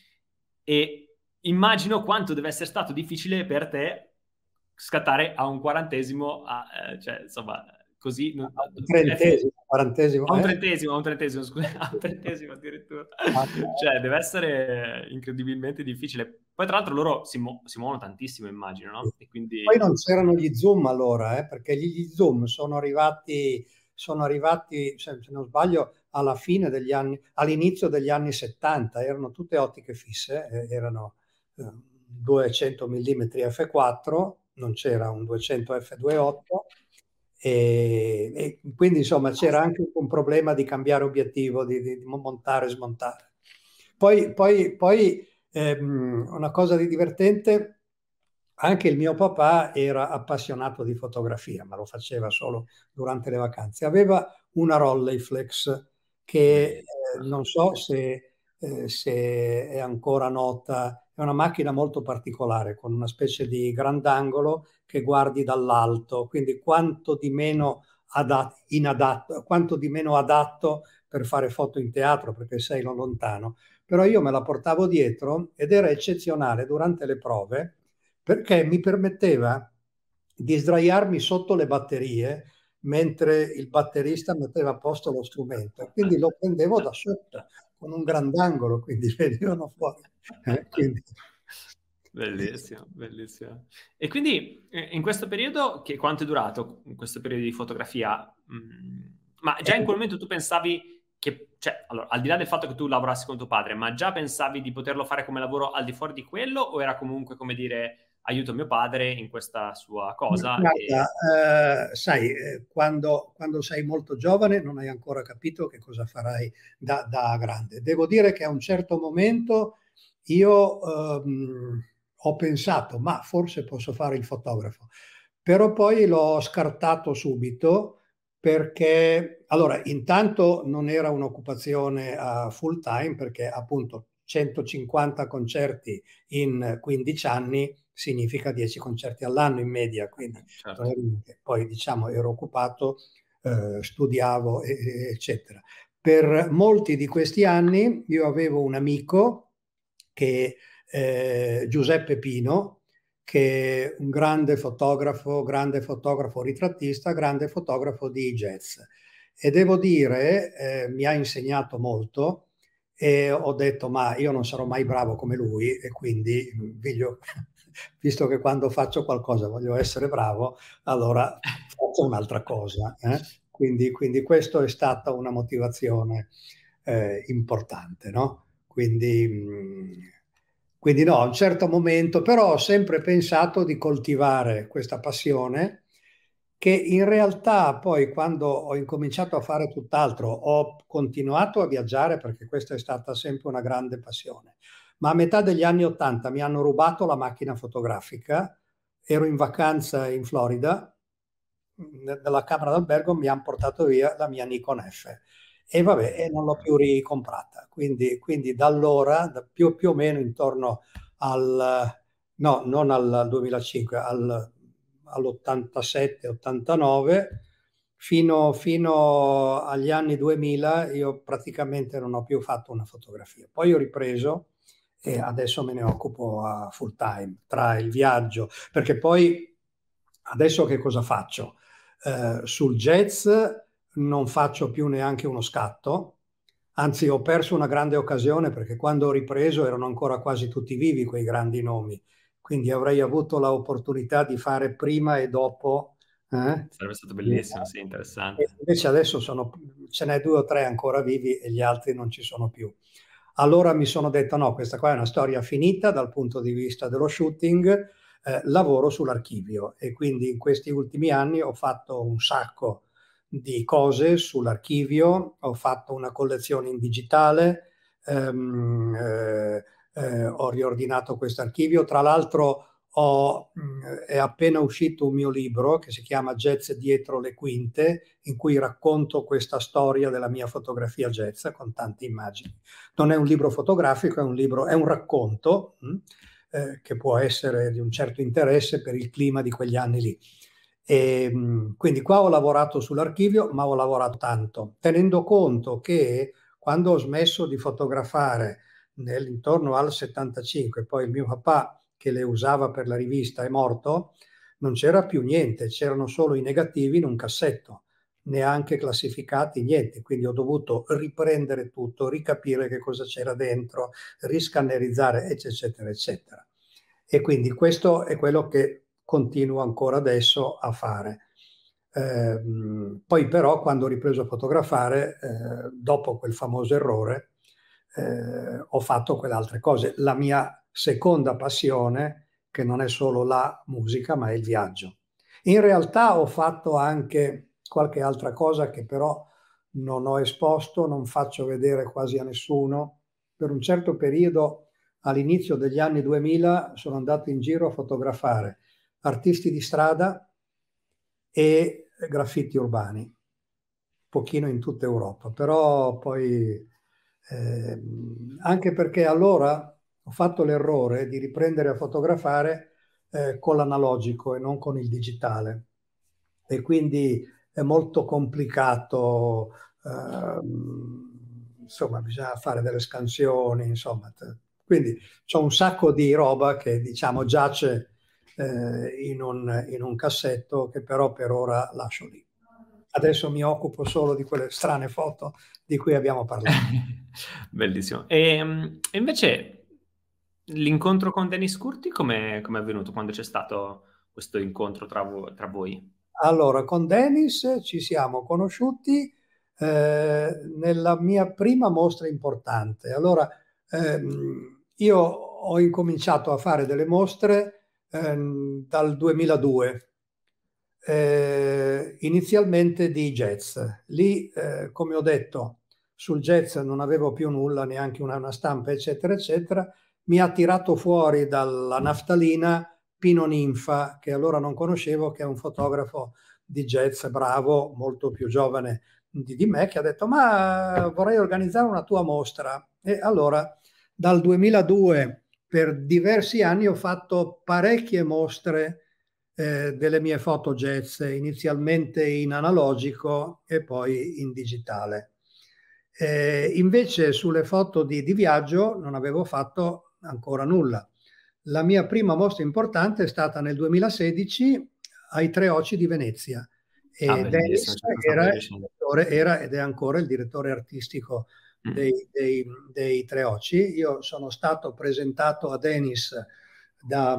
e immagino quanto deve essere stato difficile per te scattare a un quarantesimo, cioè insomma così... Non, a un trentesimo, scusa, a un trentesimo addirittura. Cioè deve essere incredibilmente difficile. Poi tra l'altro loro si muovono tantissimo, immagino, no? E quindi... Poi non c'erano gli zoom allora, perché gli zoom sono arrivati, se non sbaglio, all'inizio degli anni 70, erano tutte ottiche fisse, erano 200 mm f4, non c'era un 200 f2.8 e quindi insomma c'era anche un problema di cambiare obiettivo, di montare e smontare. Poi, una cosa di divertente, anche il mio papà era appassionato di fotografia, ma lo faceva solo durante le vacanze. Aveva una Rolleiflex che non so se è ancora nota, è una macchina molto particolare, con una specie di grandangolo che guardi dall'alto, quindi quanto di meno adatto per fare foto in teatro, perché sei lontano. Però io me la portavo dietro ed era eccezionale durante le prove, perché mi permetteva di sdraiarmi sotto le batterie mentre il batterista metteva a posto lo strumento, quindi lo prendevo da sotto con un grandangolo, quindi venivano fuori. Quindi... Bellissimo, bellissimo. E quindi in questo periodo, che quanto è durato in questo periodo di fotografia? Ma già in quel momento tu pensavi che, cioè, allora, al di là del fatto che tu lavorassi con tuo padre, ma già pensavi di poterlo fare come lavoro al di fuori di quello, o era comunque, come dire, aiuto mio padre in questa sua cosa? Guarda, sai, quando sei molto giovane non hai ancora capito che cosa farai da grande. Devo dire che a un certo momento io ho pensato, ma forse posso fare il fotografo, però poi l'ho scartato subito, perché allora intanto non era un'occupazione a full time, perché appunto 150 concerti in 15 anni significa 10 concerti all'anno in media, quindi certo. Poi diciamo ero occupato, studiavo, eccetera. Per molti di questi anni io avevo un amico, Giuseppe Pino, che un grande fotografo ritrattista, grande fotografo di jazz. E devo dire, mi ha insegnato molto e ho detto, ma io non sarò mai bravo come lui e quindi, visto che quando faccio qualcosa voglio essere bravo, allora faccio un'altra cosa. Quindi questa è stata una motivazione importante, no? Quindi no, a un certo momento, però ho sempre pensato di coltivare questa passione che in realtà poi quando ho incominciato a fare tutt'altro, ho continuato a viaggiare perché questa è stata sempre una grande passione, ma a metà degli anni '80 mi hanno rubato la macchina fotografica, ero in vacanza in Florida, dalla camera d'albergo mi hanno portato via la mia Nikon F. E vabbè, e non l'ho più ricomprata, quindi da allora, più o meno intorno al, no, non al 2005, all'87-89, fino agli anni 2000 io praticamente non ho più fatto una fotografia. Poi ho ripreso e adesso me ne occupo a full time, tra il viaggio, perché poi adesso che cosa faccio? Sul jazz non faccio più neanche uno scatto, anzi ho perso una grande occasione perché quando ho ripreso erano ancora quasi tutti vivi quei grandi nomi, quindi avrei avuto l'opportunità di fare prima e dopo. Sarebbe stato bellissimo, sì, interessante. E invece adesso ce n'è 2 o 3 ancora vivi e gli altri non ci sono più. Allora mi sono detto no, questa qua è una storia finita dal punto di vista dello shooting, lavoro sull'archivio e quindi in questi ultimi anni ho fatto un sacco di cose sull'archivio, ho fatto una collezione in digitale, ho riordinato questo archivio, tra l'altro è appena uscito un mio libro che si chiama Jazz dietro le quinte, in cui racconto questa storia della mia fotografia jazz con tante immagini. Non è un libro fotografico, è un racconto che può essere di un certo interesse per il clima di quegli anni lì. E quindi qua ho lavorato sull'archivio, ma ho lavorato tanto, tenendo conto che quando ho smesso di fotografare intorno al 75, poi il mio papà che le usava per la rivista è morto, non c'era più niente, c'erano solo i negativi in un cassetto, neanche classificati, niente, quindi ho dovuto riprendere tutto, ricapire che cosa c'era dentro, riscannerizzare eccetera eccetera. E quindi questo è quello che continuo ancora adesso a fare. Poi però quando ho ripreso a fotografare, dopo quel famoso errore, ho fatto quelle altre cose. La mia seconda passione, che non è solo la musica, ma è il viaggio. In realtà ho fatto anche qualche altra cosa che però non ho esposto, non faccio vedere quasi a nessuno. Per un certo periodo, all'inizio degli anni 2000, sono andato in giro a fotografare artisti di strada e graffiti urbani, un pochino in tutta Europa, però poi anche perché allora ho fatto l'errore di riprendere a fotografare con l'analogico e non con il digitale e quindi è molto complicato, insomma bisogna fare delle scansioni, insomma, quindi c'ho un sacco di roba che diciamo giace in un cassetto che però per ora lascio lì. Adesso mi occupo solo di quelle strane foto di cui abbiamo parlato. Bellissimo. E invece l'incontro con Denis Curti come è avvenuto? Quando c'è stato questo incontro tra voi? Allora, con Denis ci siamo conosciuti nella mia prima mostra importante. Allora, io ho incominciato a fare delle mostre dal 2002, inizialmente di jazz. Lì, come ho detto, sul jazz non avevo più nulla, neanche una stampa, eccetera, eccetera. Mi ha tirato fuori dalla naftalina Pino Ninfa, che allora non conoscevo, che è un fotografo di jazz bravo, molto più giovane di me, che ha detto, ma vorrei organizzare una tua mostra. E allora, dal 2002... per diversi anni ho fatto parecchie mostre delle mie foto jazz, inizialmente in analogico e poi in digitale. Invece sulle foto di viaggio non avevo fatto ancora nulla. La mia prima mostra importante è stata nel 2016 ai Tre Oci di Venezia. E Denis era ed è ancora il direttore artistico dei Tre Oci. Io sono stato presentato a Denis da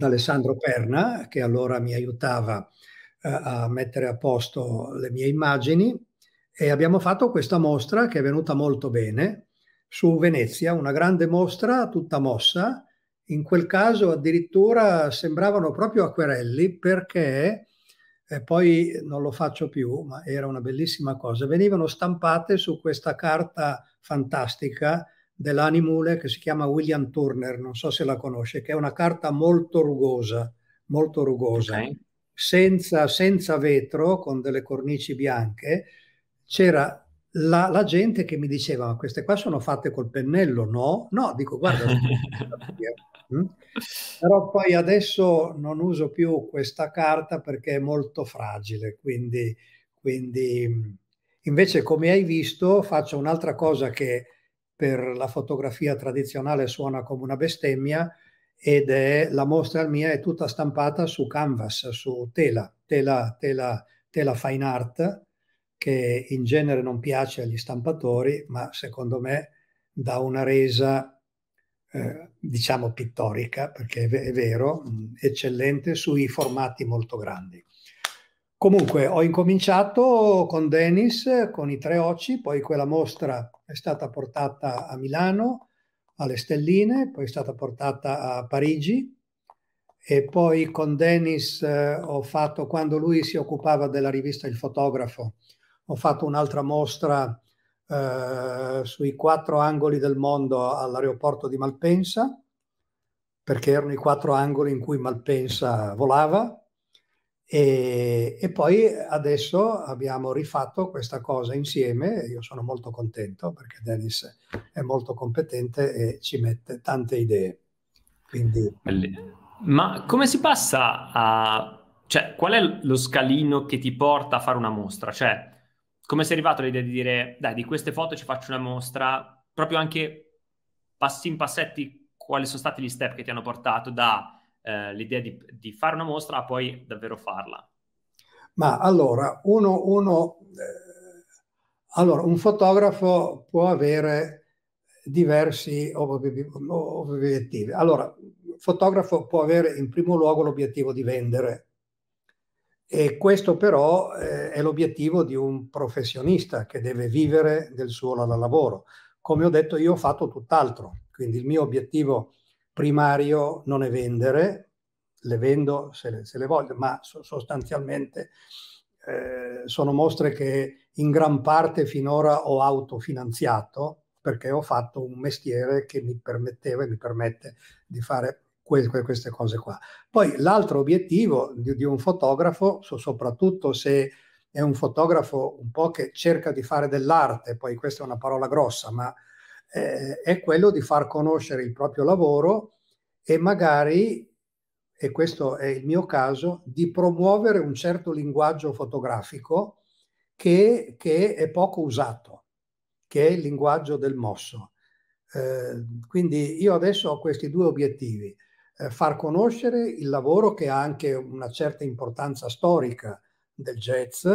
Alessandro Perna, che allora mi aiutava a mettere a posto le mie immagini, e abbiamo fatto questa mostra che è venuta molto bene su Venezia, una grande mostra tutta mossa. In quel caso addirittura sembravano proprio acquerelli, perché poi non lo faccio più, ma era una bellissima cosa. Venivano stampate su questa carta fantastica dell'Animule che si chiama William Turner, non so se la conosce, che è una carta molto rugosa, okay. senza vetro, con delle cornici bianche. C'era la gente che mi diceva: ma queste qua sono fatte col pennello? No, dico, guarda. Però poi adesso non uso più questa carta perché è molto fragile, quindi invece, come hai visto, faccio un'altra cosa che per la fotografia tradizionale suona come una bestemmia, ed è la mostra mia è tutta stampata su canvas, su tela fine art, che in genere non piace agli stampatori, ma secondo me dà una resa diciamo pittorica, perché è vero, eccellente sui formati molto grandi. Comunque ho incominciato con Denis, con i Tre Oci, poi quella mostra è stata portata a Milano, alle Stelline, poi è stata portata a Parigi, e poi con Denis ho fatto, quando lui si occupava della rivista Il Fotografo, ho fatto un'altra mostra sui 4 angoli del mondo all'aeroporto di Malpensa, perché erano i 4 angoli in cui Malpensa volava, e poi adesso abbiamo rifatto questa cosa insieme. Io sono molto contento perché Denis è molto competente e ci mette tante idee. Quindi... Ma come si passa a... cioè, qual è lo scalino che ti porta a fare una mostra? Cioè, come sei arrivato all'idea di dire: dai, di queste foto ci faccio una mostra? Proprio anche passi in passetti, quali sono stati gli step che ti hanno portato da l'idea di fare una mostra a poi davvero farla? Ma allora, un fotografo può avere diversi obiettivi. Allora, il fotografo può avere in primo luogo l'obiettivo di vendere. E questo però è l'obiettivo di un professionista che deve vivere del suo lavoro. Come ho detto, io ho fatto tutt'altro, quindi il mio obiettivo primario non è vendere, le vendo se le voglio, ma sostanzialmente sono mostre che in gran parte finora ho autofinanziato, perché ho fatto un mestiere che mi permetteva e mi permette di fare queste cose qua. Poi l'altro obiettivo di un fotografo, soprattutto se è un fotografo un po' che cerca di fare dell'arte, poi questa è una parola grossa, ma è quello di far conoscere il proprio lavoro e magari, e questo è il mio caso, di promuovere un certo linguaggio fotografico che è poco usato, che è il linguaggio del mosso. Quindi io adesso ho questi due obiettivi. Far conoscere il lavoro, che ha anche una certa importanza storica, del jazz,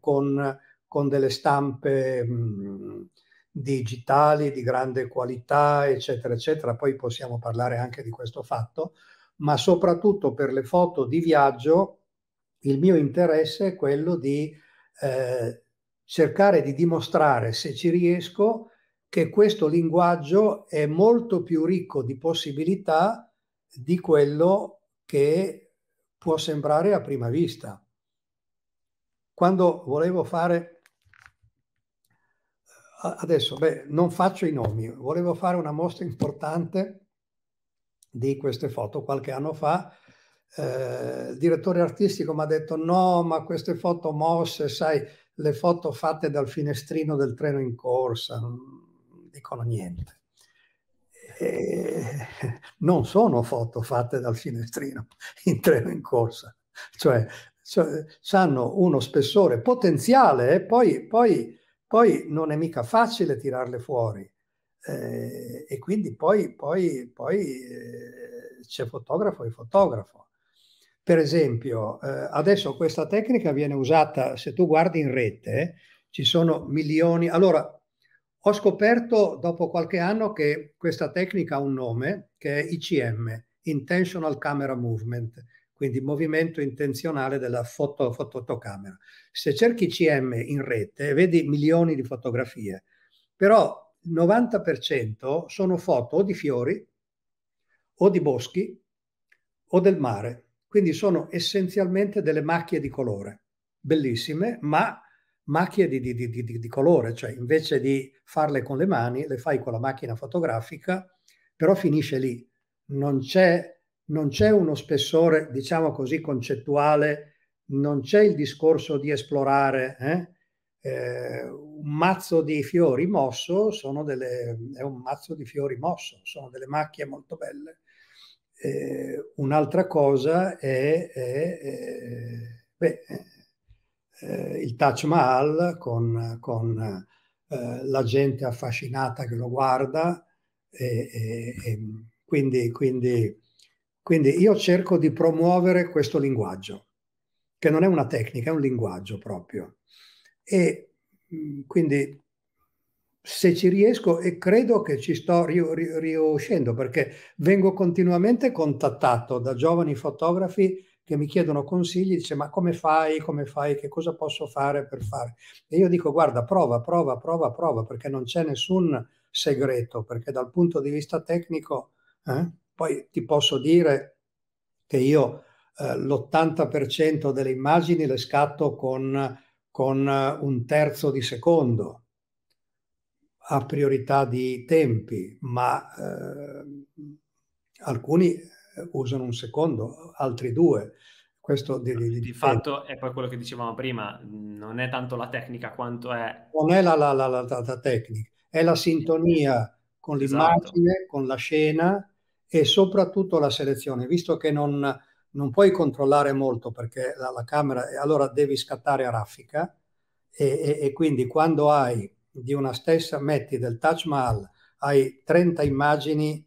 con delle stampe digitali di grande qualità, eccetera, eccetera. Poi possiamo parlare anche di questo fatto, ma soprattutto per le foto di viaggio il mio interesse è quello di cercare di dimostrare, se ci riesco, che questo linguaggio è molto più ricco di possibilità di quello che può sembrare a prima vista. Quando volevo fare, adesso non faccio i nomi, volevo fare una mostra importante di queste foto qualche anno fa, il direttore artistico mi ha detto: no, ma queste foto mosse, sai, le foto fatte dal finestrino del treno in corsa, non dicono niente. Non sono foto fatte dal finestrino in treno in corsa, cioè hanno uno spessore potenziale, poi non è mica facile tirarle fuori, e quindi poi c'è fotografo e fotografo. Per esempio, adesso questa tecnica viene usata, se tu guardi in rete, ci sono milioni. Allora, ho scoperto dopo qualche anno che questa tecnica ha un nome, che è ICM, Intentional Camera Movement, quindi movimento intenzionale della fotocamera. Se cerchi ICM in rete, vedi milioni di fotografie, però il 90% sono foto o di fiori, o di boschi, o del mare. Quindi sono essenzialmente delle macchie di colore, bellissime, ma macchie di colore, cioè invece di farle con le mani, le fai con la macchina fotografica, però finisce lì. Non c'è uno spessore, diciamo così, concettuale, non c'è il discorso di esplorare. Un mazzo di fiori mosso è un mazzo di fiori mosso, sono delle macchie molto belle. Un'altra cosa è il Taj Mahal con la gente affascinata che lo guarda, quindi io cerco di promuovere questo linguaggio, che non è una tecnica, è un linguaggio proprio, e quindi se ci riesco, e credo che ci sto riuscendo, perché vengo continuamente contattato da giovani fotografi che mi chiedono consigli, dice ma come fai, che cosa posso fare per fare? E io dico guarda, prova, perché non c'è nessun segreto, perché dal punto di vista tecnico, poi ti posso dire che io l'80% delle immagini le scatto con un terzo di secondo, a priorità di tempi, ma alcuni usano un secondo, altri due. Questo di fatto è poi quello che dicevamo prima, non è tanto la tecnica quanto è... Non è la tecnica, è la sintonia con l'immagine, esatto, con la scena e soprattutto la selezione, visto che non puoi controllare molto perché la camera... Allora devi scattare a raffica e quindi quando hai... di una stessa, metti del Taj Mahal, hai 30 immagini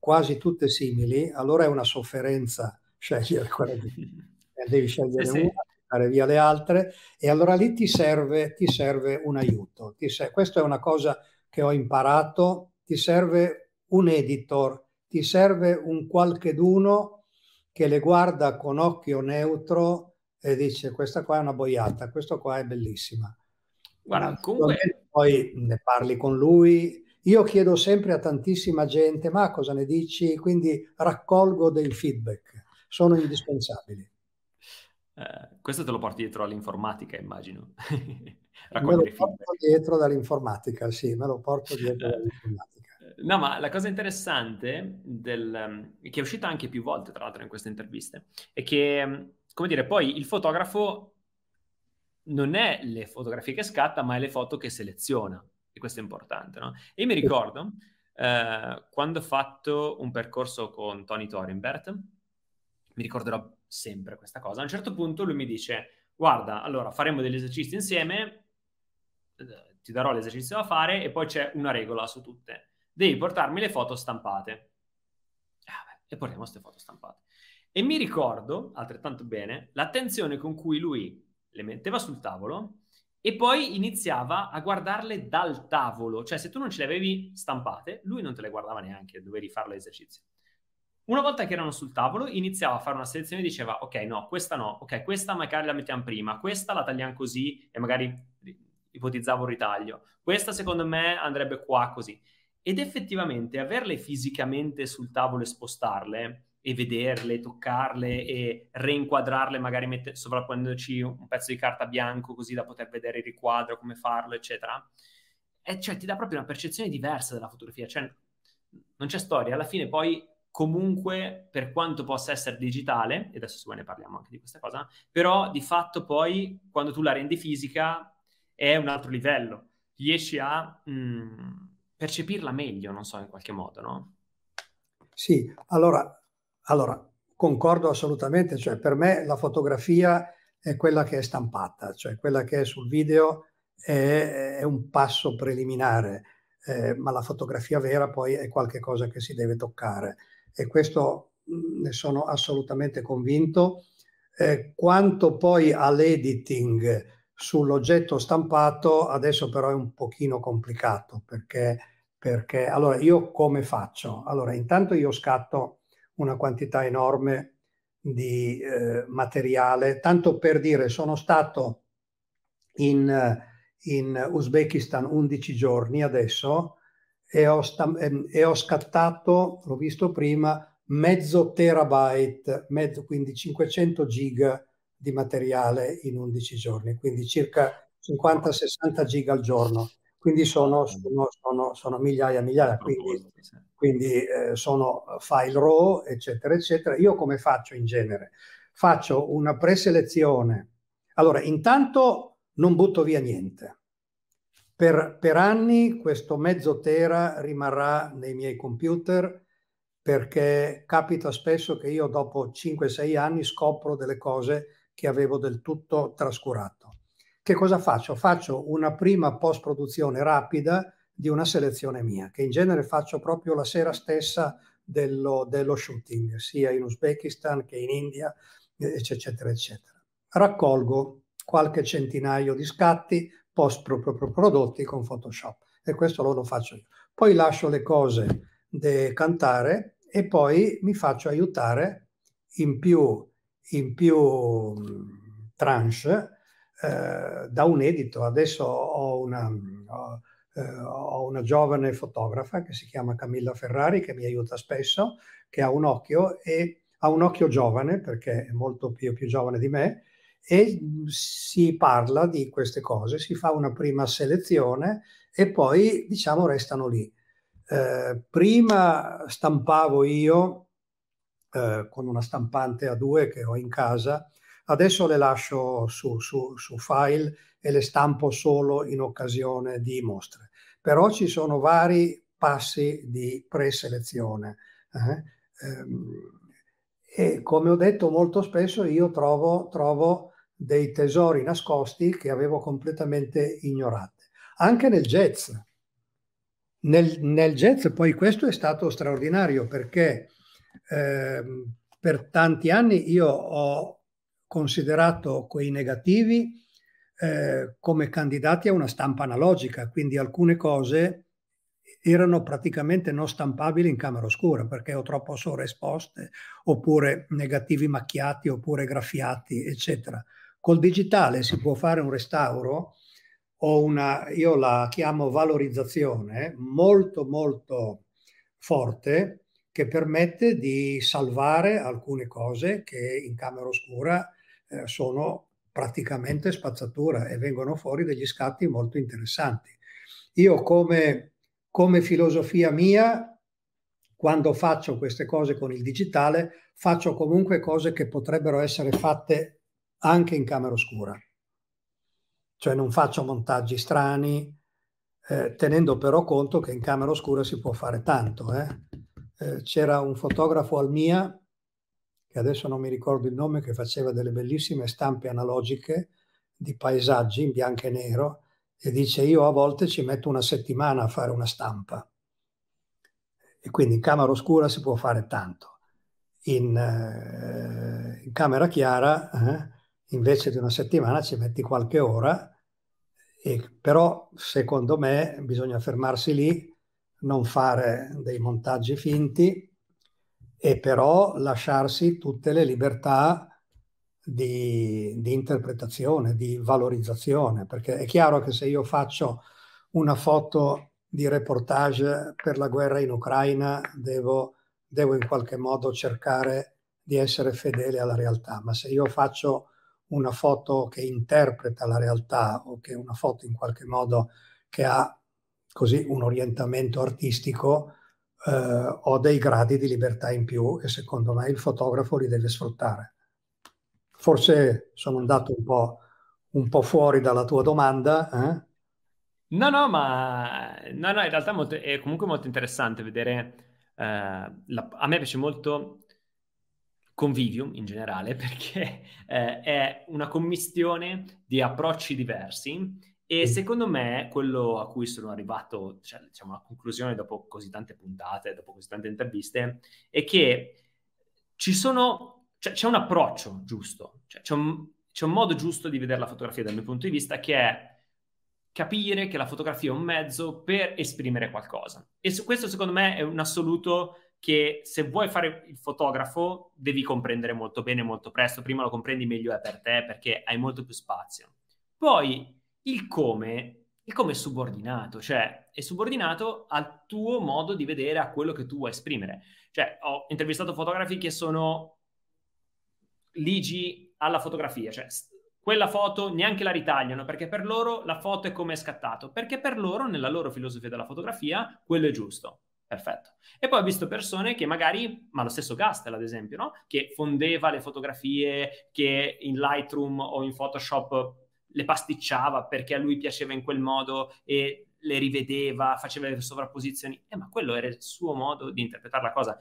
quasi tutte simili, allora è una sofferenza scegliere quella devi scegliere una, dare via le altre, e allora lì ti serve un aiuto. Questa è una cosa che ho imparato, ti serve un editor, ti serve un qualcheduno che le guarda con occhio neutro e dice questa qua è una boiata, questa qua è bellissima. Guarda, comunque... Poi ne parli con lui. Io chiedo sempre a tantissima gente, ma cosa ne dici? Quindi raccolgo dei feedback, sono indispensabili. Questo te lo porti dietro all'informatica, immagino. Me lo porto dietro dall'informatica. No, ma la cosa interessante, che è uscita anche più volte, tra l'altro, in queste interviste, è che, come dire, poi il fotografo... non è le fotografie che scatta, ma è le foto che seleziona, e questo è importante, no? E mi ricordo quando ho fatto un percorso con Tony Thorenbert, mi ricorderò sempre questa cosa, a un certo punto lui mi dice guarda, allora faremo degli esercizi insieme, ti darò l'esercizio da fare e poi c'è una regola su tutte, devi portarmi le foto stampate. E portiamo queste foto stampate. E mi ricordo altrettanto bene l'attenzione con cui lui le metteva sul tavolo e poi iniziava a guardarle dal tavolo, cioè se tu non ce le avevi stampate, lui non te le guardava neanche, dovevi fare l'esercizio. Una volta che erano sul tavolo, iniziava a fare una selezione e diceva ok, no, questa no, ok, questa magari la mettiamo prima, questa la tagliamo così e magari ipotizzavo un ritaglio, questa secondo me andrebbe qua così. Ed effettivamente averle fisicamente sul tavolo e spostarle... e vederle, toccarle e reinquadrarle, magari sovrapponendoci un pezzo di carta bianco così da poter vedere il riquadro, come farlo, eccetera. E cioè ti dà proprio una percezione diversa della fotografia, cioè non c'è storia. Alla fine poi comunque, per quanto possa essere digitale, e adesso se vuoi ne parliamo anche di questa cosa, però di fatto poi quando tu la rendi fisica è un altro livello, riesci a percepirla meglio, non so, in qualche modo, no? Sì, Allora, concordo assolutamente, cioè per me la fotografia è quella che è stampata, cioè quella che è sul video è un passo preliminare. ma la fotografia vera poi è qualcosa che si deve toccare, e questo ne sono assolutamente convinto. Quanto poi all'editing sull'oggetto stampato, adesso però è un pochino complicato, perché allora io come faccio? Allora, intanto io scatto una quantità enorme di materiale, tanto per dire, sono stato in Uzbekistan 11 giorni adesso e ho scattato, l'ho visto prima, mezzo terabyte, quindi 500 giga di materiale in 11 giorni, quindi circa 50-60 giga al giorno, quindi sono migliaia e migliaia, quindi sono file raw, eccetera, eccetera. Io come faccio in genere? Faccio una preselezione. Allora, intanto non butto via niente. Per anni questo mezzo tera rimarrà nei miei computer, perché capita spesso che io dopo 5-6 anni scopro delle cose che avevo del tutto trascurato. Che cosa faccio? Faccio una prima post-produzione rapida di una selezione mia, che in genere faccio proprio la sera stessa dello shooting, sia in Uzbekistan che in India, eccetera, eccetera. Raccolgo qualche centinaio di scatti post-prodotti con Photoshop, e questo lo faccio io. Poi lascio le cose decantare e poi mi faccio aiutare in più tranche da un editor. Adesso ho una giovane fotografa che si chiama Camilla Ferrari, che mi aiuta spesso, che ha un occhio giovane, perché è molto più giovane di me, e si parla di queste cose, si fa una prima selezione e poi, diciamo, restano lì. Prima stampavo io con una stampante A2 che ho in casa, adesso le lascio su file e le stampo solo in occasione di mostre. Però ci sono vari passi di preselezione. E come ho detto, molto spesso io trovo dei tesori nascosti che avevo completamente ignorati. Anche nel jazz. Nel jazz poi questo è stato straordinario, perché per tanti anni io ho considerato quei negativi come candidati a una stampa analogica, quindi alcune cose erano praticamente non stampabili in camera oscura perché o troppo sovraesposte, oppure negativi macchiati, oppure graffiati, eccetera. Col digitale si può fare un restauro, io la chiamo valorizzazione, molto molto forte, che permette di salvare alcune cose che in camera oscura sono praticamente spazzatura, e vengono fuori degli scatti molto interessanti. Io come filosofia mia, quando faccio queste cose con il digitale, faccio comunque cose che potrebbero essere fatte anche in camera oscura. Cioè non faccio montaggi strani, tenendo però conto che in camera oscura si può fare tanto. C'era un fotografo al MIA, che adesso non mi ricordo il nome, che faceva delle bellissime stampe analogiche di paesaggi in bianco e nero, e dice: io a volte ci metto una settimana a fare una stampa. E quindi in camera oscura si può fare tanto. In camera chiara, invece di una settimana ci metti qualche ora, però secondo me bisogna fermarsi lì, non fare dei montaggi finti, e però lasciarsi tutte le libertà di interpretazione, di valorizzazione, perché è chiaro che se io faccio una foto di reportage per la guerra in Ucraina devo in qualche modo cercare di essere fedele alla realtà, ma se io faccio una foto che interpreta la realtà, o che è una foto in qualche modo che ha così un orientamento artistico, ho dei gradi di libertà in più, e secondo me il fotografo li deve sfruttare. Forse sono andato un po' fuori dalla tua domanda. No, in realtà è comunque molto interessante vedere. A me piace molto Convivium in generale, perché è una commistione di approcci diversi E secondo me quello a cui sono arrivato, cioè, diciamo, a conclusione dopo così tante puntate, dopo così tante interviste, è che ci sono, cioè, c'è un approccio giusto, cioè, c'è un modo giusto di vedere la fotografia dal mio punto di vista, che è capire che la fotografia è un mezzo per esprimere qualcosa. E su questo secondo me è un assoluto che, se vuoi fare il fotografo, devi comprendere molto bene, molto presto. Prima lo comprendi, meglio è per te, perché hai molto più spazio. Poi il come è subordinato, cioè è subordinato al tuo modo di vedere, a quello che tu vuoi esprimere. Cioè, ho intervistato fotografi che sono ligi alla fotografia, cioè quella foto neanche la ritagliano, perché per loro la foto è come è scattato, perché per loro, nella loro filosofia della fotografia, quello è giusto. Perfetto. E poi ho visto persone che magari, ma lo stesso Gastel ad esempio, no? Che fondeva le fotografie, che in Lightroom o in Photoshop le pasticciava perché a lui piaceva in quel modo e le rivedeva, faceva le sovrapposizioni. Ma quello era il suo modo di interpretare la cosa.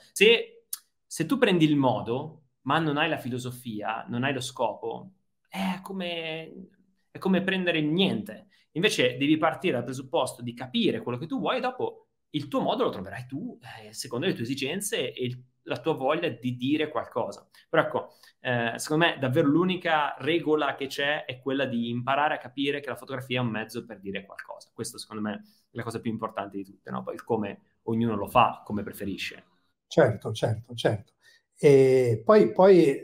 Se tu prendi il modo, ma non hai la filosofia, non hai lo scopo, è come prendere il niente. Invece devi partire dal presupposto di capire quello che tu vuoi, e dopo il tuo modo lo troverai tu, secondo le tue esigenze e la tua voglia di dire qualcosa. Però ecco, secondo me davvero l'unica regola che c'è è quella di imparare a capire che la fotografia è un mezzo per dire qualcosa. Questo secondo me è la cosa più importante di tutte, no? Poi come ognuno lo fa, come preferisce. Certo, certo, certo. E poi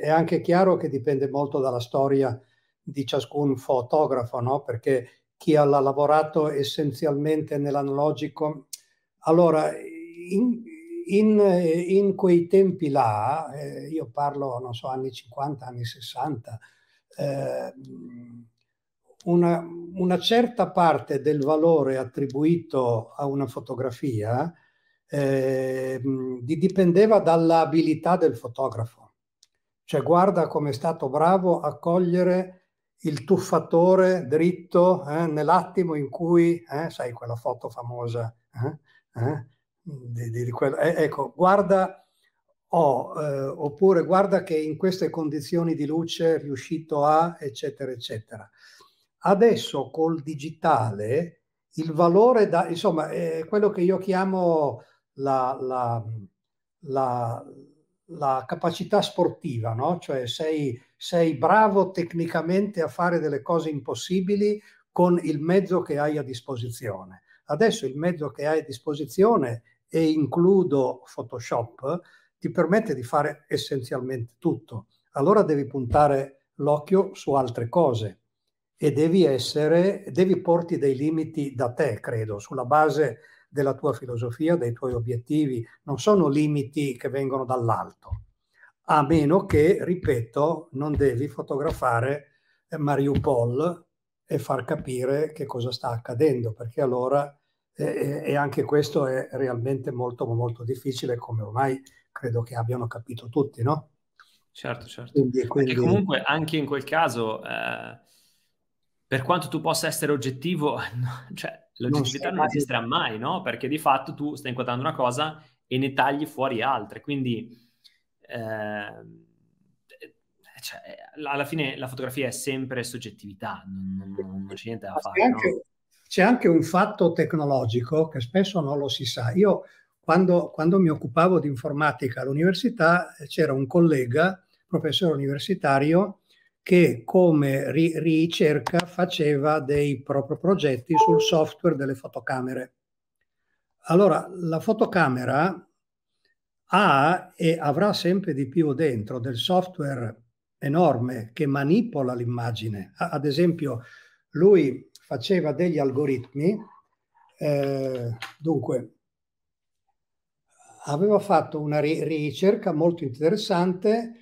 è anche chiaro che dipende molto dalla storia di ciascun fotografo, no? Perché chi ha lavorato essenzialmente nell'analogico, allora in quei tempi là, io parlo, non so, anni 50, anni 60, una certa parte del valore attribuito a una fotografia dipendeva dall'abilità del fotografo. Cioè, guarda come è stato bravo a cogliere il tuffatore dritto nell'attimo in cui, sai, quella foto famosa, ecco, guarda, oppure guarda che in queste condizioni di luce è riuscito a, eccetera, eccetera. Adesso col digitale il valore, insomma, è quello che io chiamo la capacità sportiva, no? Cioè sei bravo tecnicamente a fare delle cose impossibili con il mezzo che hai a disposizione. Adesso il mezzo che hai a disposizione, e includo Photoshop, ti permette di fare essenzialmente tutto. Allora devi puntare l'occhio su altre cose e devi porti dei limiti da te, credo, sulla base della tua filosofia, dei tuoi obiettivi. Non sono limiti che vengono dall'alto, a meno che, ripeto, non devi fotografare Mariupol e far capire che cosa sta accadendo, perché allora, e anche questo è realmente molto molto difficile, come ormai credo che abbiano capito tutti, no? Certo, certo. Quindi... Perché comunque anche in quel caso, per quanto tu possa essere oggettivo, cioè, l'oggettività non esisterà mai, no? Perché di fatto tu stai inquadrando una cosa e ne tagli fuori altre, quindi cioè, alla fine la fotografia è sempre soggettività, non c'è niente da fare. C'è anche un fatto tecnologico che spesso non lo si sa. Io quando mi occupavo di informatica all'università, c'era un collega, professore universitario, che come ricerca faceva dei propri progetti sul software delle fotocamere. Allora, la fotocamera ha e avrà sempre di più dentro del software enorme che manipola l'immagine. Ad esempio, lui faceva degli algoritmi, dunque aveva fatto una ricerca molto interessante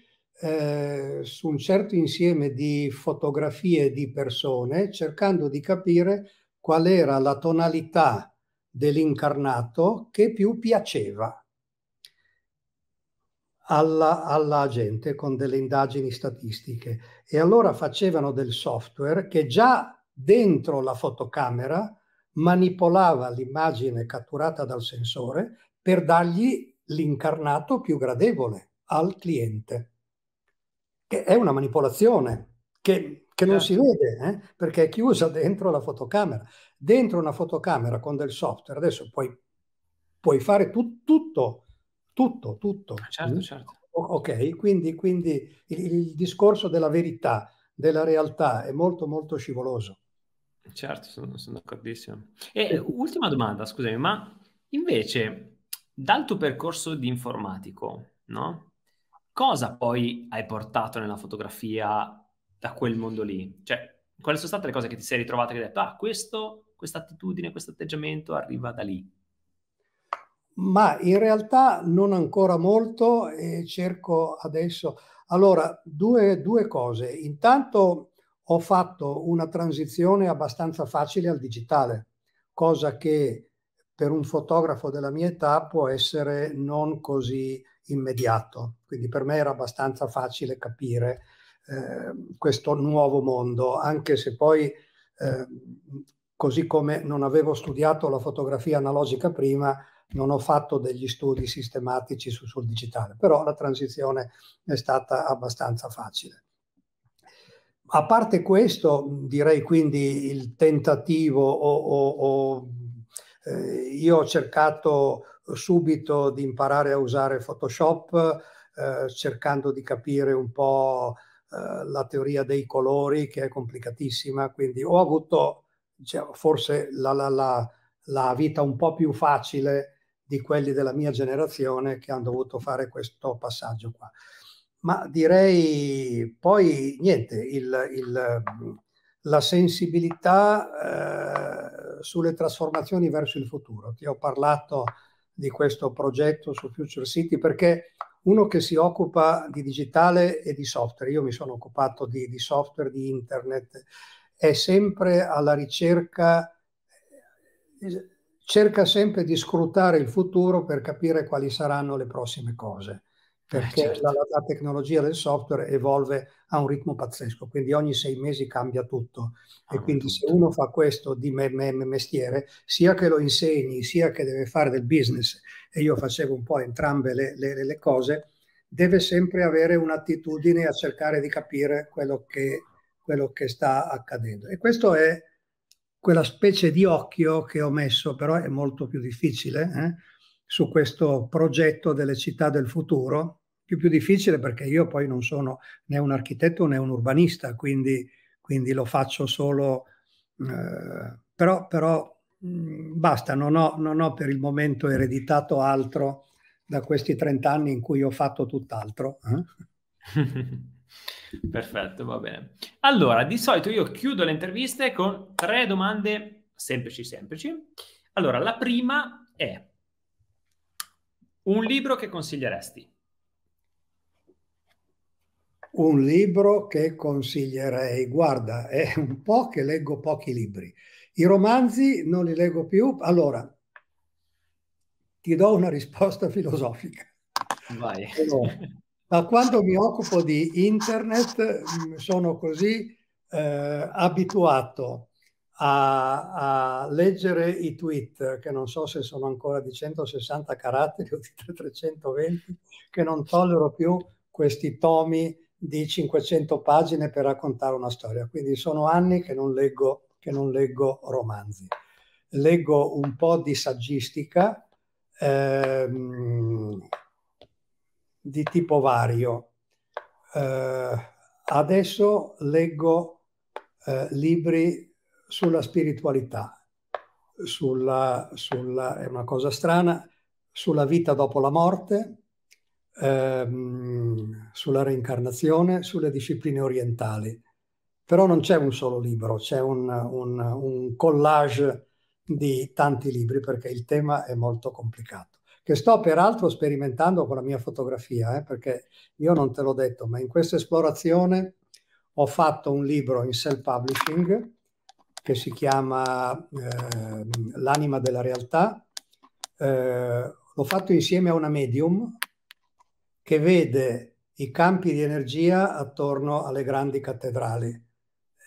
su un certo insieme di fotografie di persone, cercando di capire qual era la tonalità dell'incarnato che più piaceva alla gente, con delle indagini statistiche. E allora facevano del software che già dentro la fotocamera manipolava l'immagine catturata dal sensore per dargli l'incarnato più gradevole al cliente. È una manipolazione che, che non si vede, perché è chiusa dentro la fotocamera. Dentro una fotocamera con del software, adesso puoi fare tutto. Certo, certo. Ok, quindi il discorso della verità, della realtà è molto, molto scivoloso. Certo, sono d'accordissimo. E ultima domanda, scusami, ma invece dal tuo percorso di informatico, no? Cosa poi hai portato nella fotografia da quel mondo lì? Cioè, quali sono state le cose che ti sei ritrovata che hai detto, questa attitudine, questo atteggiamento arriva da lì? Ma in realtà non ancora molto, e cerco adesso. Allora, due cose. Intanto ho fatto una transizione abbastanza facile al digitale, cosa che per un fotografo della mia età può essere non così immediato. Quindi per me era abbastanza facile capire questo nuovo mondo, anche se poi, così come non avevo studiato la fotografia analogica prima, non ho fatto degli studi sistematici sul digitale, però la transizione è stata abbastanza facile. A parte questo, direi quindi il tentativo, io ho cercato subito di imparare a usare Photoshop, cercando di capire un po' la teoria dei colori, che è complicatissima, quindi ho avuto, cioè, forse la vita un po' più facile di quelli della mia generazione che hanno dovuto fare questo passaggio qua. Ma direi poi niente, la sensibilità sulle trasformazioni verso il futuro. Ti ho parlato di questo progetto su Future City, perché uno che si occupa di digitale e di software, io mi sono occupato di software, di internet, è sempre alla ricerca, cerca sempre di scrutare il futuro per capire quali saranno le prossime cose. Perché certo, la tecnologia del software evolve a un ritmo pazzesco, quindi ogni 6 mesi cambia tutto. E quindi se uno fa questo di mestiere, sia che lo insegni, sia che deve fare del business, e io facevo un po' entrambe le cose, deve sempre avere un'attitudine a cercare di capire quello che sta accadendo. E questo è quella specie di occhio che ho messo, però è molto più difficile, su questo progetto delle città del futuro. Più difficile perché io poi non sono né un architetto né un urbanista, quindi lo faccio solo, però basta, non ho per il momento ereditato altro da questi 30 anni in cui ho fatto tutt'altro. Perfetto, va bene. Allora, di solito io chiudo le interviste con 3 domande semplici. Allora, la prima è: un libro che consiglieresti? Un libro che consiglierei? Guarda, è un po' che leggo pochi libri. I romanzi non li leggo più. Allora, ti do una risposta filosofica. Vai. Allora, da quando mi occupo di internet sono così abituato a leggere i tweet, che non so se sono ancora di 160 caratteri o di 320, che non tollero più questi tomi di 500 pagine per raccontare una storia. Quindi sono anni che non leggo romanzi. Leggo un po' di saggistica di tipo vario. Adesso leggo libri sulla spiritualità, è una cosa strana, sulla vita dopo la morte, sulla reincarnazione, sulle discipline orientali. Però non c'è un solo libro, c'è un collage di tanti libri, perché il tema è molto complicato, che sto peraltro sperimentando con la mia fotografia, perché io non te l'ho detto, ma in questa esplorazione ho fatto un libro in self-publishing che si chiama L'anima della realtà. L'ho fatto insieme a una medium che vede i campi di energia attorno alle grandi cattedrali.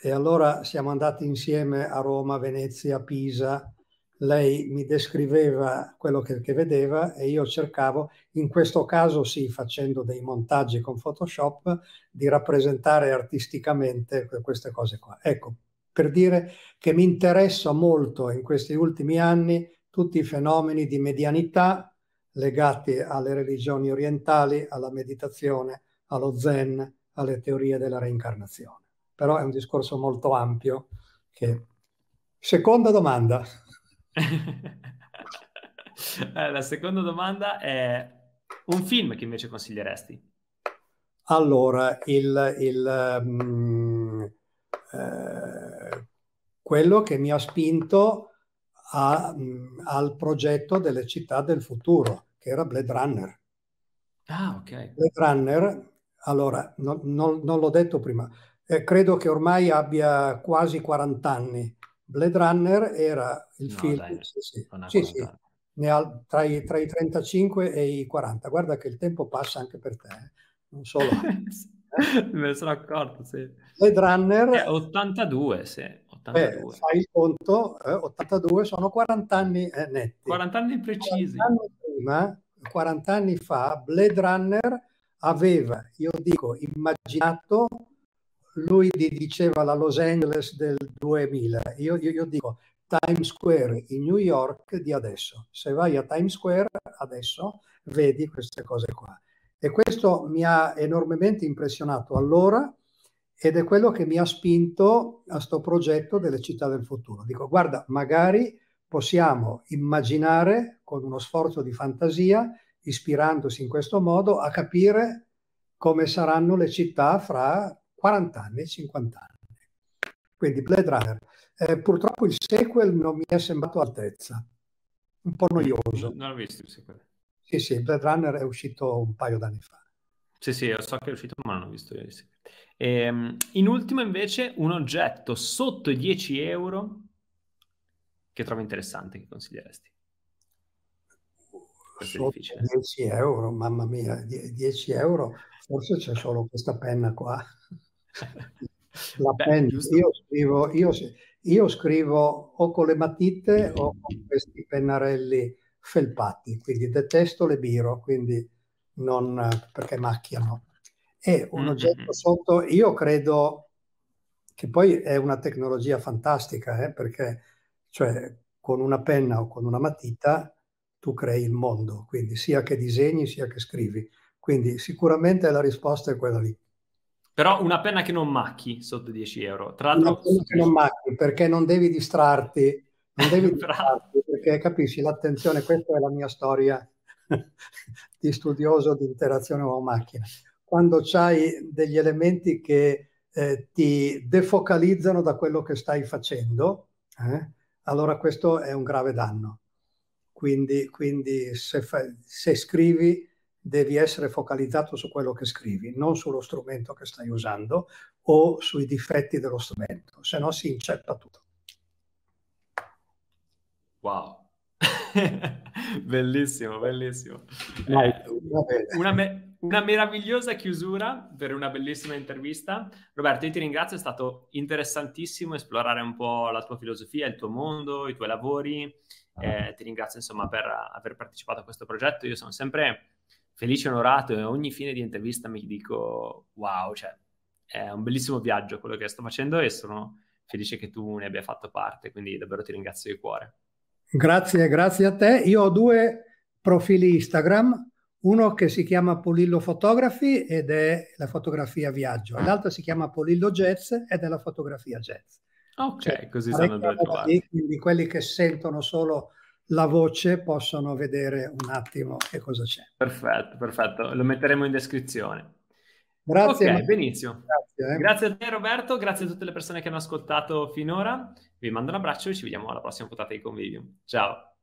E allora siamo andati insieme a Roma, Venezia, Pisa, lei mi descriveva quello che vedeva e io cercavo, in questo caso sì, facendo dei montaggi con Photoshop, di rappresentare artisticamente queste cose qua. Ecco, per dire che mi interessa molto in questi ultimi anni tutti i fenomeni di medianità legati alle religioni orientali, alla meditazione, allo zen, alle teorie della reincarnazione. Però è un discorso molto ampio. Che... Seconda domanda. La seconda domanda è un film che invece consiglieresti? Allora, quello che mi ha spinto al progetto delle città del futuro, che era Blade Runner. Ah, ok. Blade Runner, allora, non l'ho detto prima, credo che ormai abbia quasi 40 anni. Blade Runner era il film... Dai, sì, ne ha tra i 35 e i 40. Guarda che il tempo passa anche per te, non solo. Me ne sono accorto, sì. Blade Runner... 82, sì. 82. Fai il conto, 82 sono 40 anni netti. 40 anni precisi. 40 anni fa, Blade Runner aveva, io dico, immaginato... Lui diceva la Los Angeles del 2000, io dico Times Square in New York di adesso. Se vai a Times Square adesso vedi queste cose qua. E questo mi ha enormemente impressionato allora ed è quello che mi ha spinto a sto progetto delle città del futuro. Dico, guarda, magari possiamo immaginare con uno sforzo di fantasia, ispirandosi in questo modo, a capire come saranno le città fra... 40 anni, 50 anni. Quindi Blade Runner. Purtroppo il sequel non mi è sembrato all'altezza. Un po' noioso. Non l'ho visto il sequel. Sì, Blade Runner è uscito un paio d'anni fa. Sì, io so che è uscito, ma non l'ho visto io. Sì. In ultimo invece un oggetto sotto i €10 che trovi interessante, che consiglieresti? Sotto €10, mamma mia, €10, forse c'è solo questa penna qua. La penna, io scrivo o con le matite o con questi pennarelli felpati, quindi detesto le biro, quindi non, perché macchiano. E un oggetto sotto, io credo che poi è una tecnologia fantastica, perché cioè con una penna o con una matita tu crei il mondo, quindi sia che disegni sia che scrivi, quindi sicuramente la risposta è quella lì. Però una penna che non macchi sotto €10. Tra l'altro, non macchi, perché non devi distrarti, perché capisci l'attenzione, questa è la mia storia di studioso di interazione uomo-macchina. Quando c'hai degli elementi che ti defocalizzano da quello che stai facendo, allora questo è un grave danno. Quindi se scrivi, devi essere focalizzato su quello che scrivi, non sullo strumento che stai usando o sui difetti dello strumento, se no si inceppa tutto. Wow, bellissimo, bellissimo. Una meravigliosa chiusura per una bellissima intervista. Roberto, io ti ringrazio, è stato interessantissimo esplorare un po' la tua filosofia, il tuo mondo, i tuoi lavori. Ti ringrazio insomma per aver partecipato a questo progetto. Io sono sempre... felice e onorato, e ogni fine di intervista mi dico wow, cioè è un bellissimo viaggio quello che sto facendo e sono felice che tu ne abbia fatto parte, quindi davvero ti ringrazio di cuore. Grazie a te. Io ho due profili Instagram, uno che si chiama Polillo Photography ed è la fotografia viaggio, l'altro si chiama Polillo Jazz ed è la fotografia jazz. Ok, cioè, così sono due trovati. Quindi quelli che sentono solo la voce possono vedere un attimo che cosa c'è. Perfetto, lo metteremo in descrizione. Grazie. Okay, benissimo. Grazie a te Roberto, grazie a tutte le persone che hanno ascoltato finora, vi mando un abbraccio e ci vediamo alla prossima puntata di Convivium. Ciao.